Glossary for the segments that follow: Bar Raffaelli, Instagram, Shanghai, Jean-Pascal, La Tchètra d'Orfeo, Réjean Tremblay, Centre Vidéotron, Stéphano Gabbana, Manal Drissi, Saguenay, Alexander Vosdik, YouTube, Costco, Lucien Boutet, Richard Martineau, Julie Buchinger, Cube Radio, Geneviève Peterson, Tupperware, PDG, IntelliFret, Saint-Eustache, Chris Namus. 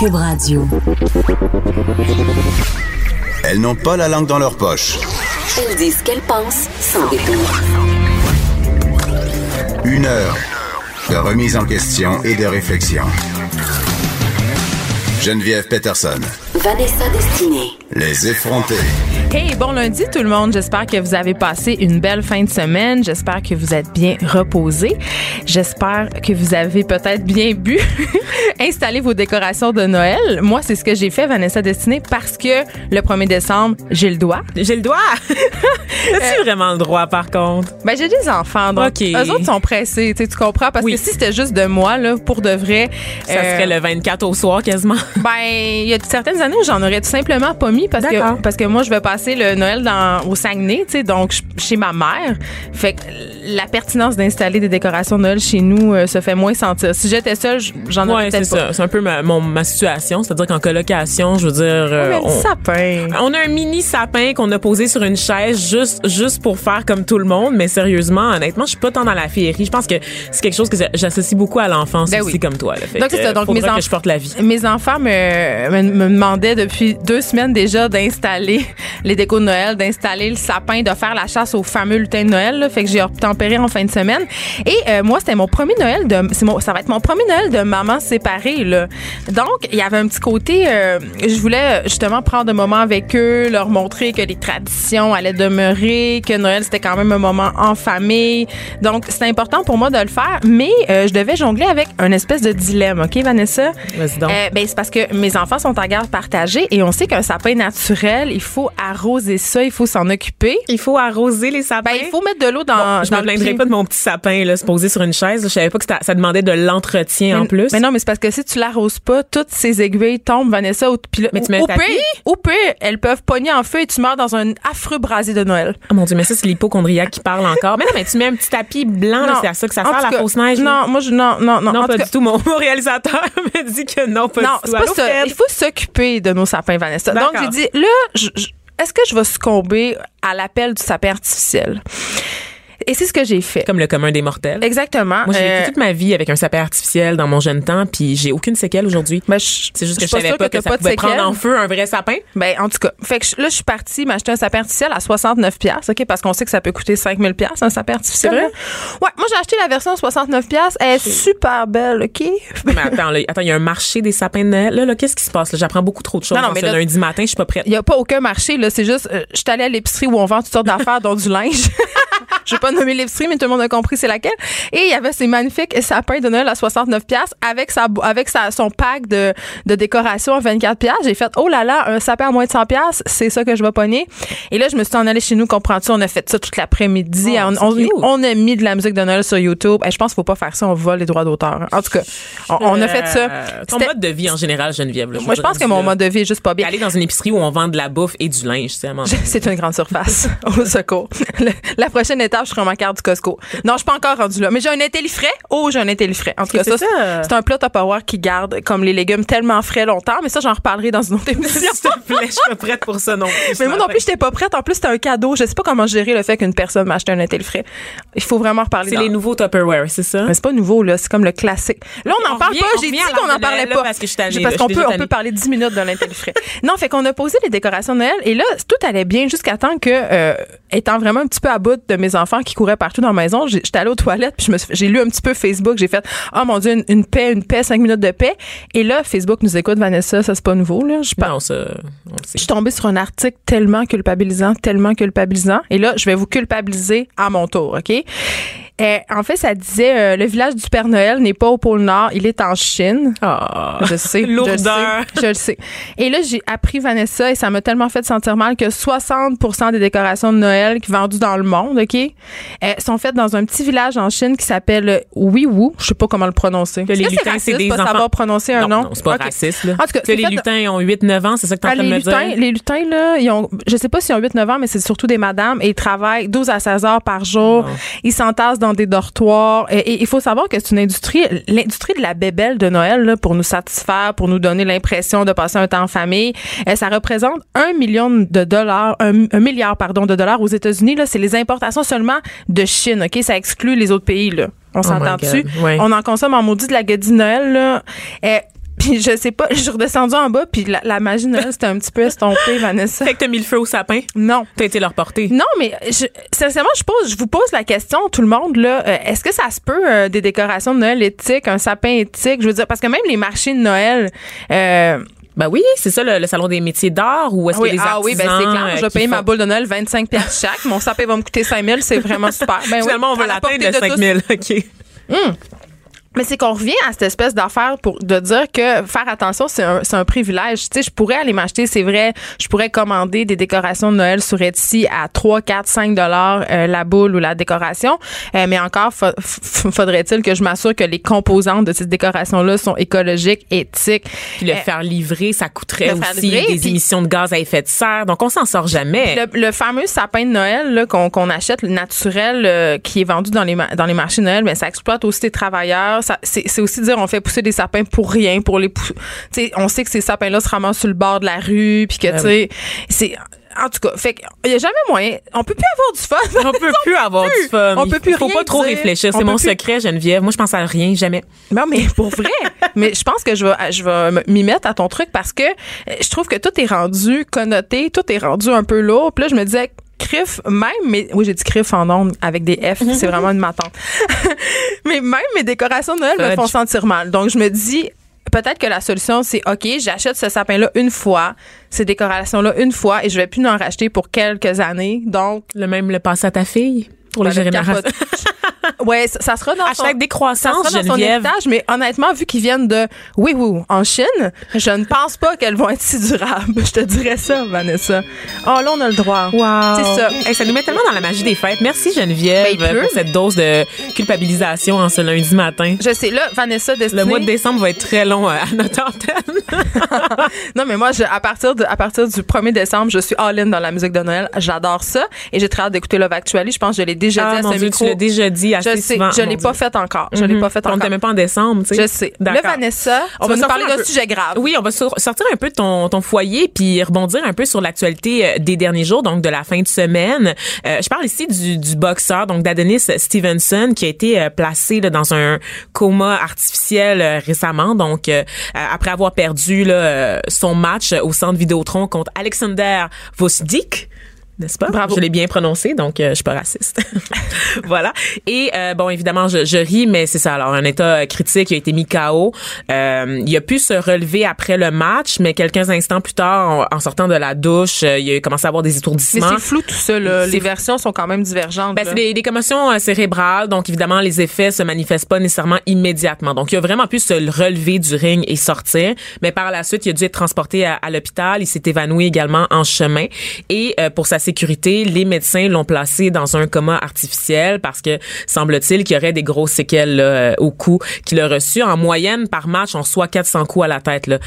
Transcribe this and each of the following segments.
Cube Radio. Elles n'ont pas la langue dans leur poche. Elles disent ce qu'elles pensent sans détour. Une heure de remise en question et de réflexion. Geneviève Peterson. Vanessa Destinée. Les effrontés. Hey, bon lundi tout le monde. J'espère que vous avez passé une belle fin de semaine. J'espère que vous êtes bien reposés. J'espère que vous avez peut-être bien bu. Installez vos décorations de Noël. Moi, c'est ce que j'ai fait, Vanessa Destinée, parce que le 1er décembre, j'ai le doigt. J'ai le doigt? As-tu vraiment le droit, par contre? Ben, j'ai des enfants, donc okay. Eux autres sont pressés, tu comprends? Parce que si c'était juste de moi, là, pour de vrai... Ça serait le 24 au soir, quasiment. Ben, il y a certaines années où j'en aurais tout simplement pas mis parce que moi, je vais passer le Noël au Saguenay, donc chez ma mère. Fait que la pertinence d'installer des décorations de Noël chez nous se fait moins sentir. Si j'étais seule, j'en aurais peut-être pas. Ça. C'est un peu ma situation. C'est-à-dire qu'en colocation, je veux dire... sapin. On a un mini sapin qu'on a posé sur une chaise juste pour faire comme tout le monde. Mais sérieusement, honnêtement, je suis pas tant dans la féerie. Je pense que c'est quelque chose que j'associe beaucoup à l'enfance aussi, comme toi. Là. Fait donc, c'est ça. Donc, que je porte la vie. Mes enfants me demandaient depuis 2 semaines déjà d'installer les décos de Noël, d'installer le sapin, de faire la chasse au fameux lutin de Noël. Là, fait que j'ai obtempéré en fin de semaine. Et moi, c'était mon premier Noël ça va être mon premier Noël de maman séparée. Là. Donc, il y avait un petit côté... je voulais justement prendre un moment avec eux, leur montrer que les traditions allaient demeurer, que Noël, c'était quand même un moment en famille. Donc, c'était important pour moi de le faire, mais je devais jongler avec une espèce de dilemme. OK, Vanessa? Vas-y donc. C'est parce que mes enfants sont en garde partagée et on sait qu'un sapin naturel, il faut arroser ça, il faut s'en occuper. Il faut arroser les sapins. Ben, il faut mettre de l'eau dans. Bon, je ne me plaindrais pas de mon petit sapin là, se poser sur une chaise. Je savais pas que ça demandait de l'entretien en plus. Mais non, mais c'est parce que si tu l'arroses pas, toutes ces aiguilles tombent, Vanessa. Mais tu mets un tapis? Ou peu, elles peuvent pogner en feu et tu meurs dans un affreux brasier de Noël. Oh mon Dieu, mais ça c'est l'hypochondriaque qui parle encore. Mais non, mais tu mets un petit tapis blanc, là, c'est à ça que ça sert, la fausse neige. Non, moi non. Non, pas du tout. Mon réalisateur me dit que non, pas du tout. Non, c'est pas ça. Il faut s'occuper de nos sapins, Vanessa. Donc j'ai dit là, est-ce que je vais succomber à l'appel du sapin artificiel? Et c'est ce que j'ai fait. Comme le commun des mortels. Exactement. Moi, j'ai vécu toute ma vie avec un sapin artificiel dans mon jeune temps, puis j'ai aucune séquelle aujourd'hui. Ben, c'est juste que je savais pas que ça pouvait prendre en feu un vrai sapin. Ben, en tout cas. Fait que là, je suis partie m'acheter un sapin artificiel à 69$, OK? Parce qu'on sait que ça peut coûter 5000$, un sapin artificiel. C'est vrai? Ouais. Moi, j'ai acheté la version 69$. Elle est super belle, OK? Mais attends, il y a un marché des sapins de Noël. Là, qu'est-ce qui se passe? Là? J'apprends beaucoup trop de choses. Non, mais là, lundi matin, je suis pas prête. Il y a pas aucun marché, là. C'est juste, je suis allée à l'épicerie où on vend toutes sortes d'affaires, dont du linge. Je vais pas nommer l'épicerie, mais tout le monde a compris c'est laquelle. Et il y avait ces magnifiques sapins de Noël à 69$ avec son pack de décoration à 24$. J'ai fait, oh là là, un sapin à moins de 100$, c'est ça que je vais pogner. Et là, je me suis en allée chez nous, comprends-tu, on a fait ça toute l'après-midi. Oh, on a mis de la musique de Noël sur YouTube. Je pense qu'il faut pas faire ça, on vole les droits d'auteur. En tout cas, on a fait ça. Ton mode de vie en général, Geneviève. Là, moi, je pense que mon mode de vie est juste pas bien. Aller dans une épicerie où on vend de la bouffe et du linge, c'est une grande surface. Au secours. La prochaine étape, je serai en carte du Costco. Non, je suis pas encore rendue là. Mais j'ai un IntelliFret. Oh, j'ai un IntelliFret. En tout cas, ça, c'est un plat Tupperware qui garde comme les légumes tellement frais longtemps. Mais ça, j'en reparlerai dans une autre émission. S'il te plaît, je suis pas prête pour ça non plus. Mais moi non plus, j'étais pas prête. En plus, c'était un cadeau. Je sais pas comment gérer le fait qu'une personne m'achète un IntelliFret. Il faut vraiment reparler. C'est les nouveaux Tupperware, c'est ça? Mais c'est pas nouveau, là. C'est comme le classique. Là, on n'en parle pas. J'ai dit qu'on n'en parlait pas. Parce qu'on peut parler 10 minutes de l'IntelliFret. Non, fait qu'on a posé les décorations de Noël et là, tout allait bien jusqu'à temps que, étant vraiment un petit peu à bout de mes enfants qui couraient partout dans la maison, j'étais allée aux toilettes puis j'ai lu un petit peu Facebook, j'ai fait « Oh mon Dieu, une paix, 5 minutes de paix ». Et là, Facebook nous écoute, Vanessa, ça c'est pas nouveau. Là. Je suis tombée sur un article tellement culpabilisant, et là, je vais vous culpabiliser à mon tour, OK? En fait, ça disait le village du Père Noël n'est pas au pôle Nord, il est en Chine. Oh, je sais, lourdeur. Je le sais. Et là, j'ai appris, Vanessa, et ça m'a tellement fait sentir mal que 60% des décorations de Noël vendues dans le monde, OK, sont faites dans un petit village en Chine qui s'appelle Wuwu. Je sais pas comment le prononcer. Les lutins, c'est des enfants. Savoir prononcer un nom. Non, c'est pas raciste, là. En tout cas, les lutins ont 8-9 ans, c'est ça que tu es en train de me dire? Les lutins, là, ils ont, je sais pas s'ils ont 8-9 ans, mais c'est surtout des madames et ils travaillent 12 à 16 heures par jour. Ils s'entassent dans des dortoirs. Et il faut savoir que c'est une industrie, l'industrie de la bébelle de Noël, là, pour nous satisfaire, pour nous donner l'impression de passer un temps en famille. Ça représente un milliard de dollars aux États-Unis, là. C'est les importations seulement de Chine, OK? Ça exclut les autres pays, là. On s'entend dessus. Ouais. On en consomme en maudit de la gueule de Noël, là. Puis je sais pas, je suis redescendue en bas, puis la magie de Noël, c'était un petit peu estompée, Vanessa. Fait que t'as mis le feu au sapin? Non. T'as été leur porter? Non, mais sincèrement, je vous pose la question, tout le monde, là, est-ce que ça se peut, des décorations de Noël éthiques, un sapin éthique? Je veux dire, parce que même les marchés de Noël... Ben oui, c'est ça le salon des métiers d'art ou est-ce que les artisans... Ah oui, ben c'est clair, je vais payer ma boule de Noël 25 pièces chaque, mon sapin va me coûter 5 000, c'est vraiment super. Ben finalement, oui, on veut l'atteindre le 5 000, OK. Mais c'est qu'on revient à cette espèce d'affaire de dire que faire attention, c'est un privilège. Tu sais, je pourrais aller m'acheter, c'est vrai, je pourrais commander des décorations de Noël sur Etsy à 3, 4, 5 $ la boule ou la décoration. Mais encore, faudrait-il que je m'assure que les composantes de cette décoration-là sont écologiques, éthiques. Puis le faire livrer, ça coûterait aussi des émissions de gaz à effet de serre. Donc, on s'en sort jamais. Le fameux sapin de Noël là, qu'on achète, le naturel, qui est vendu dans les marchés de Noël, bien, ça exploite aussi les travailleurs. Ça, c'est aussi dire on fait pousser des sapins pour rien, pour les pousser. Tu sais, on sait que ces sapins-là se ramassent sur le bord de la rue, puis que tu sais, c'est. En tout cas, fait qu'il y a jamais moyen. On peut plus avoir du fun. On peut plus. Faut pas trop réfléchir. C'est mon secret, Geneviève. Moi, je pense à rien, jamais. Non, mais pour vrai. Mais je pense que je vais m'y mettre à ton truc parce que je trouve que tout est rendu connoté, tout est rendu un peu lourd. Puis là, je me disais. Criff, même mais oui, j'ai dit criff en ondes avec des F, c'est vraiment une matante. Mais même mes décorations de Noël me font sentir mal. Donc, je me dis, peut-être que la solution, c'est, OK, j'achète ce sapin-là une fois, ces décorations-là une fois, et je vais plus en racheter pour quelques années. Donc. Le passer à ta fille? Pour les générations. Ouais, ça sera dans hashtag décroissance, ça sera dans son héritage, mais honnêtement, vu qu'ils viennent de Wuwu en Chine, je ne pense pas qu'elles vont être si durables. Je te dirais ça, Vanessa. Oh, là, on a le droit. Wow. C'est ça. Hey, ça nous met tellement dans la magie des fêtes. Merci, Geneviève, pour cette dose de culpabilisation en ce lundi matin. Je sais, là, Vanessa Destinée. Le mois de décembre va être très long à notre antenne. Non, mais moi, à partir du 1er décembre, je suis all-in dans la musique de Noël. J'adore ça. Et j'ai très hâte d'écouter Love Actually. Je pense que je l'ai déjà dit à ce micro. Tu l'as déjà dit assez souvent. Je l'ai pas fait encore. Je l'ai pas fait encore. On ne t'a même pas en décembre, tu sais. Je sais. D'accord. Là, Vanessa, on va nous parler d'un sujet grave. Oui, on va sortir un peu de ton foyer puis rebondir un peu sur l'actualité des derniers jours, donc de la fin de semaine. Je parle ici du boxeur, donc d'Adonis Stevenson, qui a été placé là, dans un coma artificiel récemment, donc après avoir perdu là, son match au Centre Vidéotron contre Alexander Vosdik. N'est-ce pas? Bravo. Je l'ai bien prononcé, donc je suis pas raciste. Voilà. Et bon, évidemment, je ris, mais c'est ça. Alors, un état critique, il a été mis KO. Il a pu se relever après le match, mais quelques instants plus tard, en sortant de la douche, il a commencé à avoir des étourdissements. Mais c'est flou tout ça, là. Les versions sont quand même divergentes. Ben, c'est des commotions cérébrales, donc évidemment, les effets se manifestent pas nécessairement immédiatement. Donc, il a vraiment pu se relever du ring et sortir, mais par la suite, il a dû être transporté à l'hôpital. Il s'est évanoui également en chemin. Et pour sa sécurité, les médecins l'ont placé dans un coma artificiel parce que semble-t-il qu'il y aurait des grosses séquelles là, au cou qu'il a reçu. En moyenne, par match, on reçoit 400 coups à la tête là,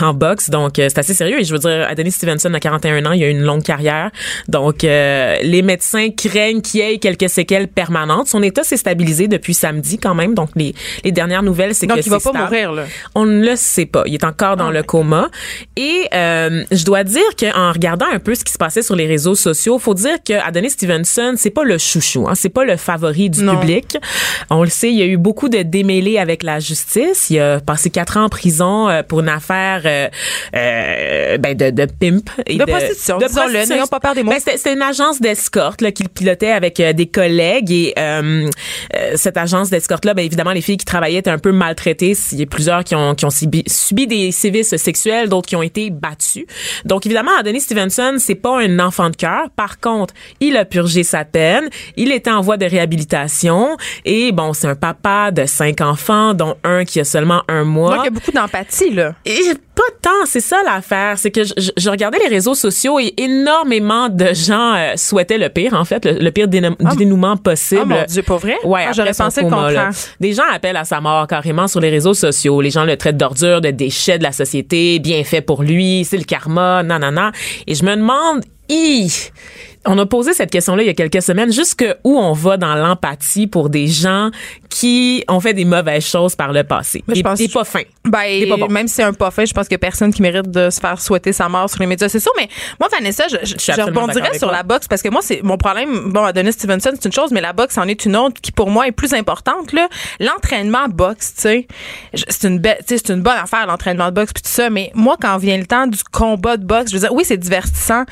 en boxe. Donc, c'est assez sérieux. Et je veux dire, Adonis Stevenson a 41 ans, il a une longue carrière. Donc, les médecins craignent qu'il y ait quelques séquelles permanentes. Son état s'est stabilisé depuis samedi quand même. Donc, les dernières nouvelles, c'est que c'est stable. Donc, il va pas mourir, là. On ne le sait pas. Il est encore dans le coma. Et je dois dire qu'en regardant un peu ce qui se passait sur les réseaux sociaux, faut dire que Adonis Stevenson, c'est pas le chouchou, hein, c'est pas le favori du public. On le sait, il y a eu beaucoup de démêlés avec la justice. Il a passé 4 ans en prison pour une affaire de pimp et de prostitution. N'ayons pas peur des mots. Ben, c'était une agence d'escorte là qu'il pilotait avec des collègues et cette agence d'escorte là, ben évidemment les filles qui travaillaient étaient un peu maltraitées. Il y a plusieurs qui ont subi des sévices sexuels, d'autres qui ont été battues. Donc évidemment Adonis Stevenson, c'est pas un enfant d'enfant de cœur. Par contre, il a purgé sa peine. Il était en voie de réhabilitation. Et bon, c'est un papa de 5 enfants, dont un qui a seulement 1 mois. Donc, il y a beaucoup d'empathie, là. Et pas tant. C'est ça l'affaire. C'est que je regardais les réseaux sociaux et énormément de gens souhaitaient le pire, en fait, le pire dénouement possible. Ah, mon Dieu, pas vrai? Ouais, j'aurais pensé le contraire. Des gens appellent à sa mort carrément sur les réseaux sociaux. Les gens le traitent d'ordure, de déchet de la société, bien fait pour lui, c'est le karma, nanana. Et je me demande, on a posé cette question-là il y a quelques semaines, jusqu'où on va dans l'empathie pour des gens qui ont fait des mauvaises choses par le passé. Ben, et pas fin. Ben, pas bon. Même si c'est un pas fin, je pense qu'il n'y a personne qui mérite de se faire souhaiter sa mort sur les médias. C'est sûr, mais moi, Vanessa, je rebondirais sur la boxe parce que moi, c'est mon problème. Bon, Adonis Stevenson, c'est une chose, mais la boxe en est une autre qui, pour moi, est plus importante, là. L'entraînement boxe, tu sais, c'est une bonne affaire, l'entraînement de boxe, puis tout ça, mais moi, quand vient le temps du combat de boxe, je veux dire, oui, c'est divertissant,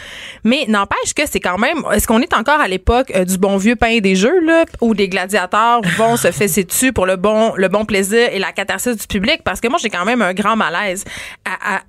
mais n'empêche que c'est quand même, est-ce qu'on est encore à l'époque du bon vieux pain des jeux, là, où des gladiateurs vont se fesser dessus pour le bon plaisir et la catharsis du public? Parce que moi, j'ai quand même un grand malaise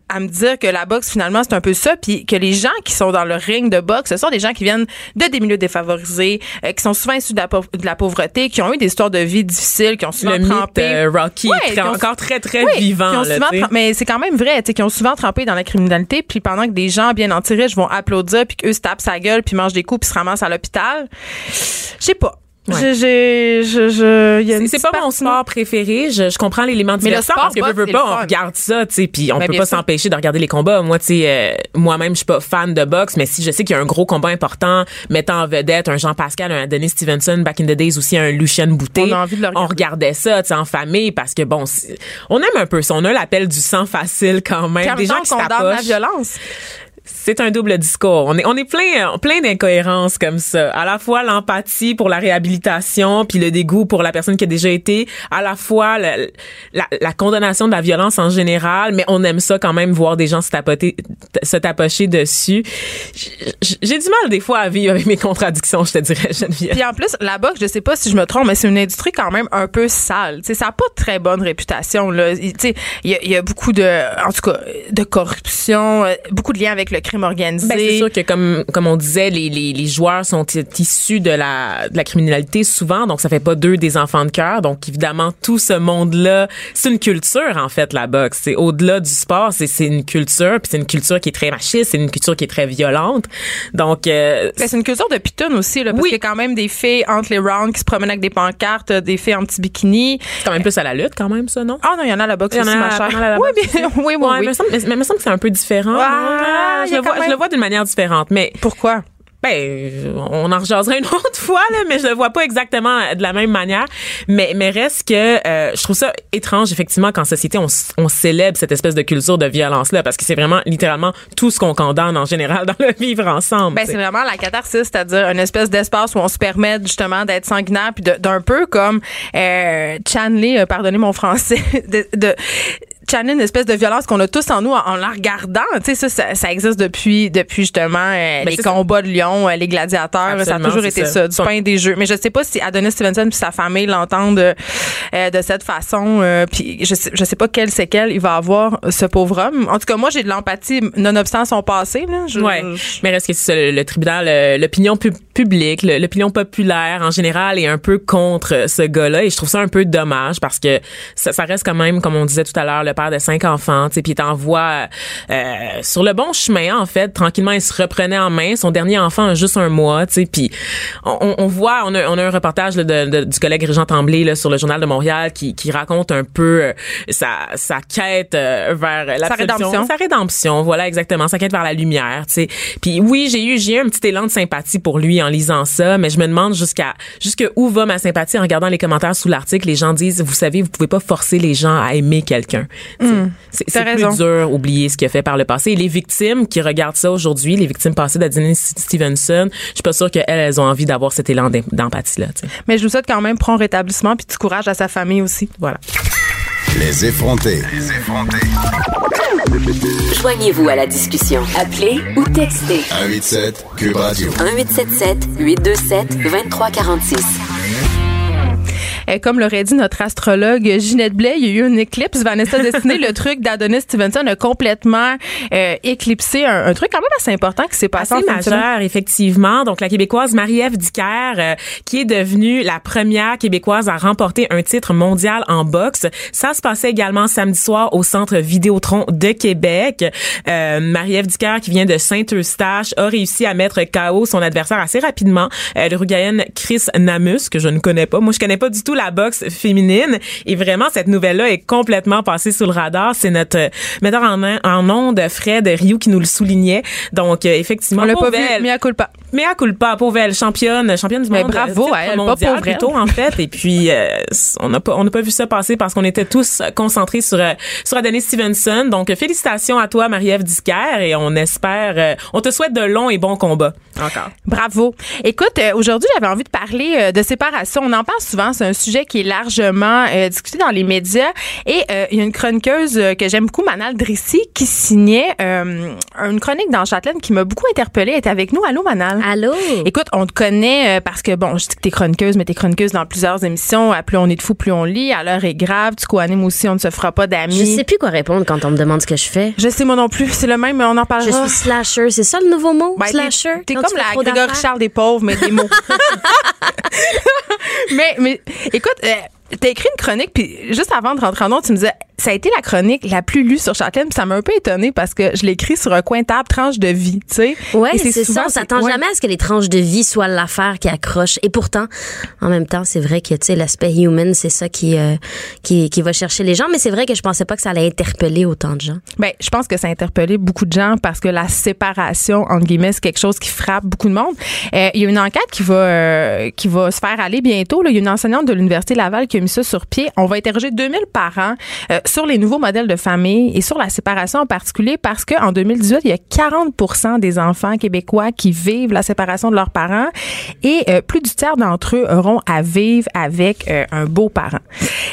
à me dire que la boxe, finalement, c'est un peu ça, puis que les gens qui sont dans le ring de boxe, ce sont des gens qui viennent de des milieux défavorisés, qui sont souvent issus de la pauvreté, qui ont eu des histoires de vie difficiles, qui ont souvent trempé. Le mythe Rocky est encore très, très vivant. Qui ont souvent mais c'est quand même vrai, tu sais, qui ont souvent trempé dans la criminalité, puis pendant que des gens bien anti-riches vont applaudir, puis qu'eux se tapent sa gueule, puis mangent des coups, puis se ramassent à l'hôpital. Je sais pas. Ouais. C'est pas mon sport préféré. Je comprends l'élément divertissant parce que veut pas, on regarde ça, tu sais, puis on peut pas s'empêcher de regarder les combats. Moi, tu sais, moi-même, je suis pas fan de boxe, mais si je sais qu'il y a un gros combat important, mettant en vedette un Jean-Pascal, un Adonis Stevenson, back in the days aussi un Lucien Boutet, on regardait ça, tu sais, en famille, parce que bon, on aime un peu ça. On a l'appel du sang facile quand même. Des gens qui condamnent la violence. C'est un double discours. On est plein d'incohérences comme ça. À la fois l'empathie pour la réhabilitation, puis le dégoût pour la personne qui a déjà été, à la fois la condamnation de la violence en général, mais on aime ça quand même voir des gens se tapocher dessus. J'ai du mal des fois à vivre avec mes contradictions, je te dirais, Geneviève. Puis en plus, la boxe, je sais pas si je me trompe, mais c'est une industrie quand même un peu sale. T'sais, ça a pas de très bonne réputation, là. Il y a beaucoup de corruption, beaucoup de liens avec le crime organisé. Ben, c'est sûr que comme on disait, les joueurs sont issus de la criminalité souvent, donc ça fait pas d'eux des enfants de cœur. Donc évidemment, tout ce monde-là, c'est une culture en fait, la boxe. C'est au-delà du sport, c'est une culture, puis c'est une culture qui est très machiste, c'est une culture qui est très violente. Donc c'est une culture de pitoune aussi là, parce qu'il y a quand même des filles entre les rounds qui se promènent avec des pancartes, des filles en petit bikini. C'est quand même plus à la lutte quand même ça, non? Ah non, il y en a à la boxe aussi, ma chère. Oui, oui. Mais il me semble que c'est un peu différent. Ah, je le vois d'une manière différente, mais... Pourquoi? Ben, on en rejaserait une autre fois, là, mais je le vois pas exactement de la même manière. Mais reste que je trouve ça étrange, effectivement, qu'en société, on célèbre cette espèce de culture de violence-là, parce que c'est vraiment, littéralement, tout ce qu'on condamne en général dans le vivre ensemble. Ben, c'est vraiment la catharsis, c'est-à-dire une espèce d'espace où on se permet, justement, d'être sanguinaire, puis d'un peu comme Chanley, pardonnez mon français, Chanel, une espèce de violence qu'on a tous en nous en la regardant. Tu sais, ça existe depuis justement les combats de lions, les gladiateurs. Absolument, ça a toujours été ça, du pain des jeux. Mais je sais pas si Adonis Stevenson et sa famille l'entendent de cette façon. Puis je sais pas quelle séquelle il va avoir, ce pauvre homme. En tout cas, moi, j'ai de l'empathie nonobstant son passé. Là. Mais reste que c'est le tribunal, l'opinion publique, l'opinion populaire en général est un peu contre ce gars-là. Et je trouve ça un peu dommage parce que ça reste quand même, comme on disait tout à l'heure, le père de 5 enfants, puis il t'envoie sur le bon chemin, en fait. Tranquillement, il se reprenait en main. Son dernier enfant a juste 1 mois, puis on voit, on a un reportage là, du collègue Réjean Tremblay là, sur le Journal de Montréal qui raconte un peu sa quête vers l'absolution. Sa rédemption, voilà, exactement. Sa quête vers la lumière, tu sais. Puis oui, j'ai eu un petit élan de sympathie pour lui en lisant ça, mais je me demande jusqu'où va ma sympathie en regardant les commentaires sous l'article. Les gens disent, vous savez, vous pouvez pas forcer les gens à aimer quelqu'un. C'est plus dur oublier ce qu'il a fait par le passé. Et les victimes qui regardent ça aujourd'hui, les victimes passées d'Adonis Stevenson, je suis pas sûre qu'elles ont envie d'avoir cet élan d'empathie-là. T'sais. Mais je vous souhaite quand même prompt rétablissement puis du courage à sa famille aussi. Voilà. Les effrontés. Joignez-vous à la discussion. Appelez ou textez. 187 Cube Radio. 1877 827 2346. Comme l'aurait dit notre astrologue Ginette Blais, il y a eu une éclipse. Vanessa Destinée, le truc d'Adonis Stevenson a complètement éclipsé un truc quand même assez important qui s'est passé. Assez majeur, effectivement. Donc, la Québécoise Marie-Ève Dicaire, qui est devenue la première Québécoise à remporter un titre mondial en boxe. Ça se passait également samedi soir au Centre Vidéotron de Québec. Marie-Ève Dicaire, qui vient de Saint-Eustache, a réussi à mettre KO son adversaire assez rapidement, l'Uruguayenne Chris Namus, que je ne connais pas. Moi, je connais pas du tout la boxe féminine. Et vraiment, cette nouvelle-là est complètement passée sous le radar. C'est notre metteur en onde, Fred Rioux, qui nous le soulignait. Donc, effectivement, on l'a pas vu, mea culpa, pauvre elle, championne du monde. Mais bravo à elle, pas pauvre plutôt, en fait. Et puis, on n'a pas vu ça passer parce qu'on était tous concentrés sur Adonis Stevenson. Donc, félicitations à toi, Marie-Ève Dicaire, et on espère, on te souhaite de longs et bons combats. Encore. Bravo. Écoute, aujourd'hui, j'avais envie de parler de séparation. On en parle souvent. C'est un sujet qui est largement discuté dans les médias. Et il y a une chroniqueuse que j'aime beaucoup, Manal Drissi, qui signait une chronique dans Châtelaine qui m'a beaucoup interpellée. Elle est avec nous. Allô, Manal? Allô? Écoute, on te connaît parce que, bon, je dis que t'es chroniqueuse, mais t'es chroniqueuse dans plusieurs émissions. À Plus on est de fous, plus on lit. À L'heure est grave. Tu co-animes aussi, on ne se fera pas d'amis. Je sais plus quoi répondre quand on me demande ce que je fais. Je sais, moi non plus. C'est le même, mais on en parlera. Je suis slasher. C'est ça le nouveau mot? Ben, slasher? T'es comme la catégorie Charles des pauvres, mais des mots. mais écoute, t'as écrit une chronique, puis juste avant de rentrer en ondes, tu me disais, ça a été la chronique la plus lue sur Châtelaine, puis ça m'a un peu étonnée parce que je l'écris sur un coin de table, tranche de vie, tu sais. Ouais, et c'est souvent, ça, on s'attend jamais à ce que les tranches de vie soient l'affaire qui accroche. Et pourtant, en même temps, c'est vrai que, tu sais, l'aspect human, c'est ça qui va chercher les gens, mais c'est vrai que je pensais pas que ça allait interpeller autant de gens. Ben, je pense que ça a interpellé beaucoup de gens parce que la séparation, entre guillemets, c'est quelque chose qui frappe beaucoup de monde. Il y a une enquête qui va se faire aller bientôt, là. Il y a une enseignante de l'Université Laval qui a mis ça sur pied. On va interroger 2000 parents sur les nouveaux modèles de famille et sur la séparation en particulier parce qu'en 2018, il y a 40% des enfants québécois qui vivent la séparation de leurs parents et plus du tiers d'entre eux auront à vivre avec un beau-parent.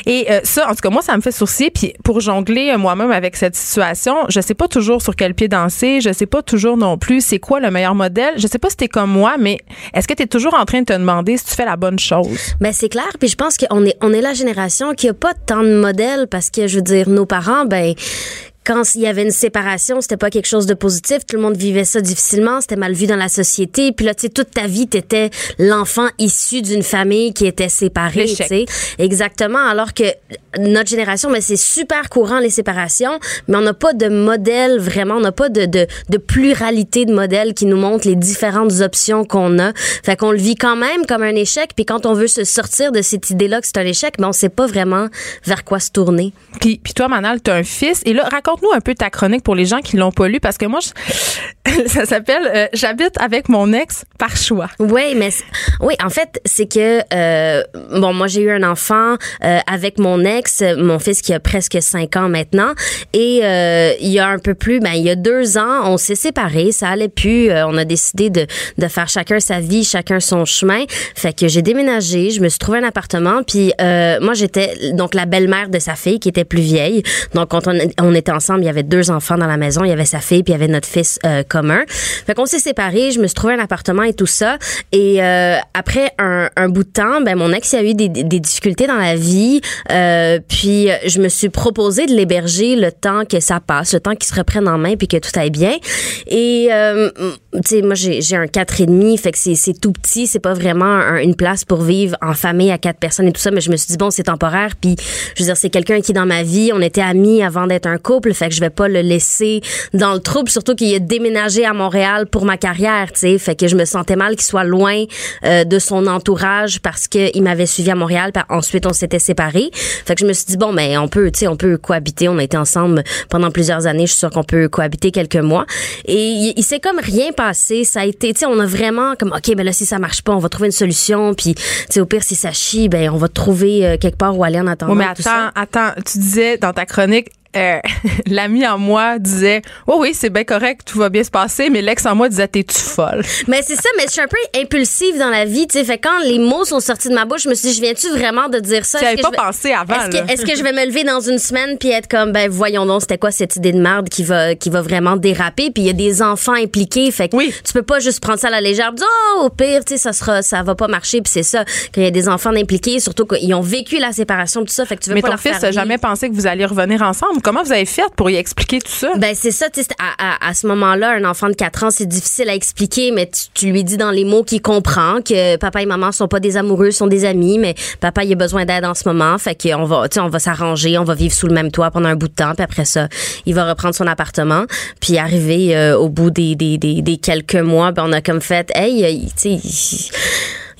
Et ça, en tout cas, moi, ça me fait sourciller. Puis pour jongler moi-même avec cette situation, je sais pas toujours sur quel pied danser, je sais pas toujours non plus c'est quoi le meilleur modèle. Je sais pas si t'es comme moi, mais est-ce que t'es toujours en train de te demander si tu fais la bonne chose? Ben, c'est clair. Puis je pense qu'on est la génération qui a pas tant de modèles parce que, je veux dire, nos parents, ben, quand il y avait une séparation, c'était pas quelque chose de positif. Tout le monde vivait ça difficilement. C'était mal vu dans la société. Puis là, tu sais, toute ta vie, t'étais l'enfant issu d'une famille qui était séparée, tu sais. Exactement. Alors que notre génération, ben, c'est super courant, les séparations. Mais on n'a pas de modèle vraiment. On n'a pas de pluralité de modèles qui nous montrent les différentes options qu'on a. Fait qu'on le vit quand même comme un échec. Puis quand on veut se sortir de cette idée-là que c'est un échec, ben, on sait pas vraiment vers quoi se tourner. Puis toi, Manal, t'as un fils. Et là, raconte-nous un peu ta chronique pour les gens qui l'ont pas lu parce que moi, ça s'appelle J'habite avec mon ex par choix. Oui, mais en fait, c'est que moi j'ai eu un enfant avec mon ex, mon fils qui a presque 5 ans maintenant, et il y a 2 ans, on s'est séparés, ça allait plus, on a décidé de faire chacun sa vie, chacun son chemin. Fait que j'ai déménagé, je me suis trouvé un appartement, puis moi j'étais donc la belle-mère de sa fille qui était plus vieille. Donc quand on était ensemble, il y avait 2 enfants dans la maison, il y avait sa fille puis il y avait notre fils commun. Fait qu'on s'est séparés, je me suis trouvé un appartement et tout ça, et après un bout de temps, ben mon ex a eu des difficultés dans la vie, puis je me suis proposé de l'héberger le temps que ça passe, le temps qu'il se reprenne en main puis que tout aille bien. Et tu sais, moi j'ai un 4,5, fait que c'est tout petit, c'est pas vraiment une place pour vivre en famille à 4 personnes et tout ça, mais je me suis dit bon, c'est temporaire, puis je veux dire, c'est quelqu'un qui est dans ma vie, on était amis avant d'être un couple, fait que je vais pas le laisser dans le trouble, surtout qu'il a déménagé à Montréal pour ma carrière, tu sais, fait que je me sentais mal qu'il soit loin de son entourage parce que il m'avait suivi à Montréal, puis ensuite on s'était séparés, fait que je me suis dit bon, ben on peut cohabiter, on a été ensemble pendant plusieurs années, je suis sûre qu'on peut cohabiter quelques mois, et il s'est comme rien passé, ça a été, tu sais, on a vraiment comme OK, ben là si ça marche pas, on va trouver une solution, puis tu sais, au pire si ça chie, ben on va trouver quelque part où aller en attendant. Ouais, mais attends, tu disais dans ta chronique l'ami en moi disait « Oh oui, c'est bien correct, tout va bien se passer », mais l'ex en moi disait « T'es-tu folle? » Mais c'est ça, mais je suis un peu impulsive dans la vie, tu sais, fait quand les mots sont sortis de ma bouche, je me suis dit « Je viens-tu vraiment de dire ça? » Tu n'avais pas pensé avant. Est-ce que je vais me lever dans une semaine puis être comme « Ben voyons donc, c'était quoi cette idée de merde qui va vraiment déraper? » Puis il y a des enfants impliqués, fait que oui, tu peux pas juste prendre ça à la légère et dire « Oh, au pire, tu sais, ça va pas marcher. » Puis c'est ça, qu'il y a des enfants impliqués, surtout qu'ils ont vécu la séparation, tout ça, fait que tu veux pas leur faire. Mais ton fils n'a jamais pensé que vous alliez revenir ensemble. Comment vous avez fait pour y expliquer tout ça? Ben c'est ça, tu sais, à ce moment-là, un enfant de 4 ans, c'est difficile à expliquer, mais tu lui dis dans les mots qu'il comprend que papa et maman sont pas des amoureux, sont des amis, mais papa, il a besoin d'aide en ce moment, fait qu'on va, tu sais, on va s'arranger, on va vivre sous le même toit pendant un bout de temps, puis après ça, il va reprendre son appartement, puis arrivé au bout des quelques mois, ben on a comme fait, hey, tu sais,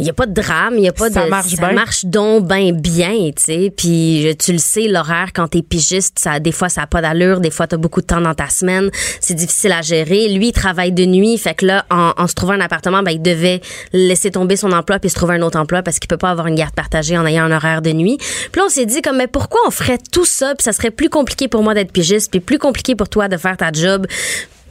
il y a pas de drame, il y a pas ça de marche ça bien. Marche donc bien, tu sais. Puis tu le sais, l'horaire quand t'es pigiste, ça des fois ça a pas d'allure, des fois t'as beaucoup de temps dans ta semaine, c'est difficile à gérer. Lui, il travaille de nuit, fait que là en se trouvant un appartement, ben il devait laisser tomber son emploi puis se trouver un autre emploi parce qu'il peut pas avoir une garde partagée en ayant un horaire de nuit. Puis là, on s'est dit comme mais pourquoi on ferait tout ça, puis ça serait plus compliqué pour moi d'être pigiste, puis plus compliqué pour toi de faire ta job,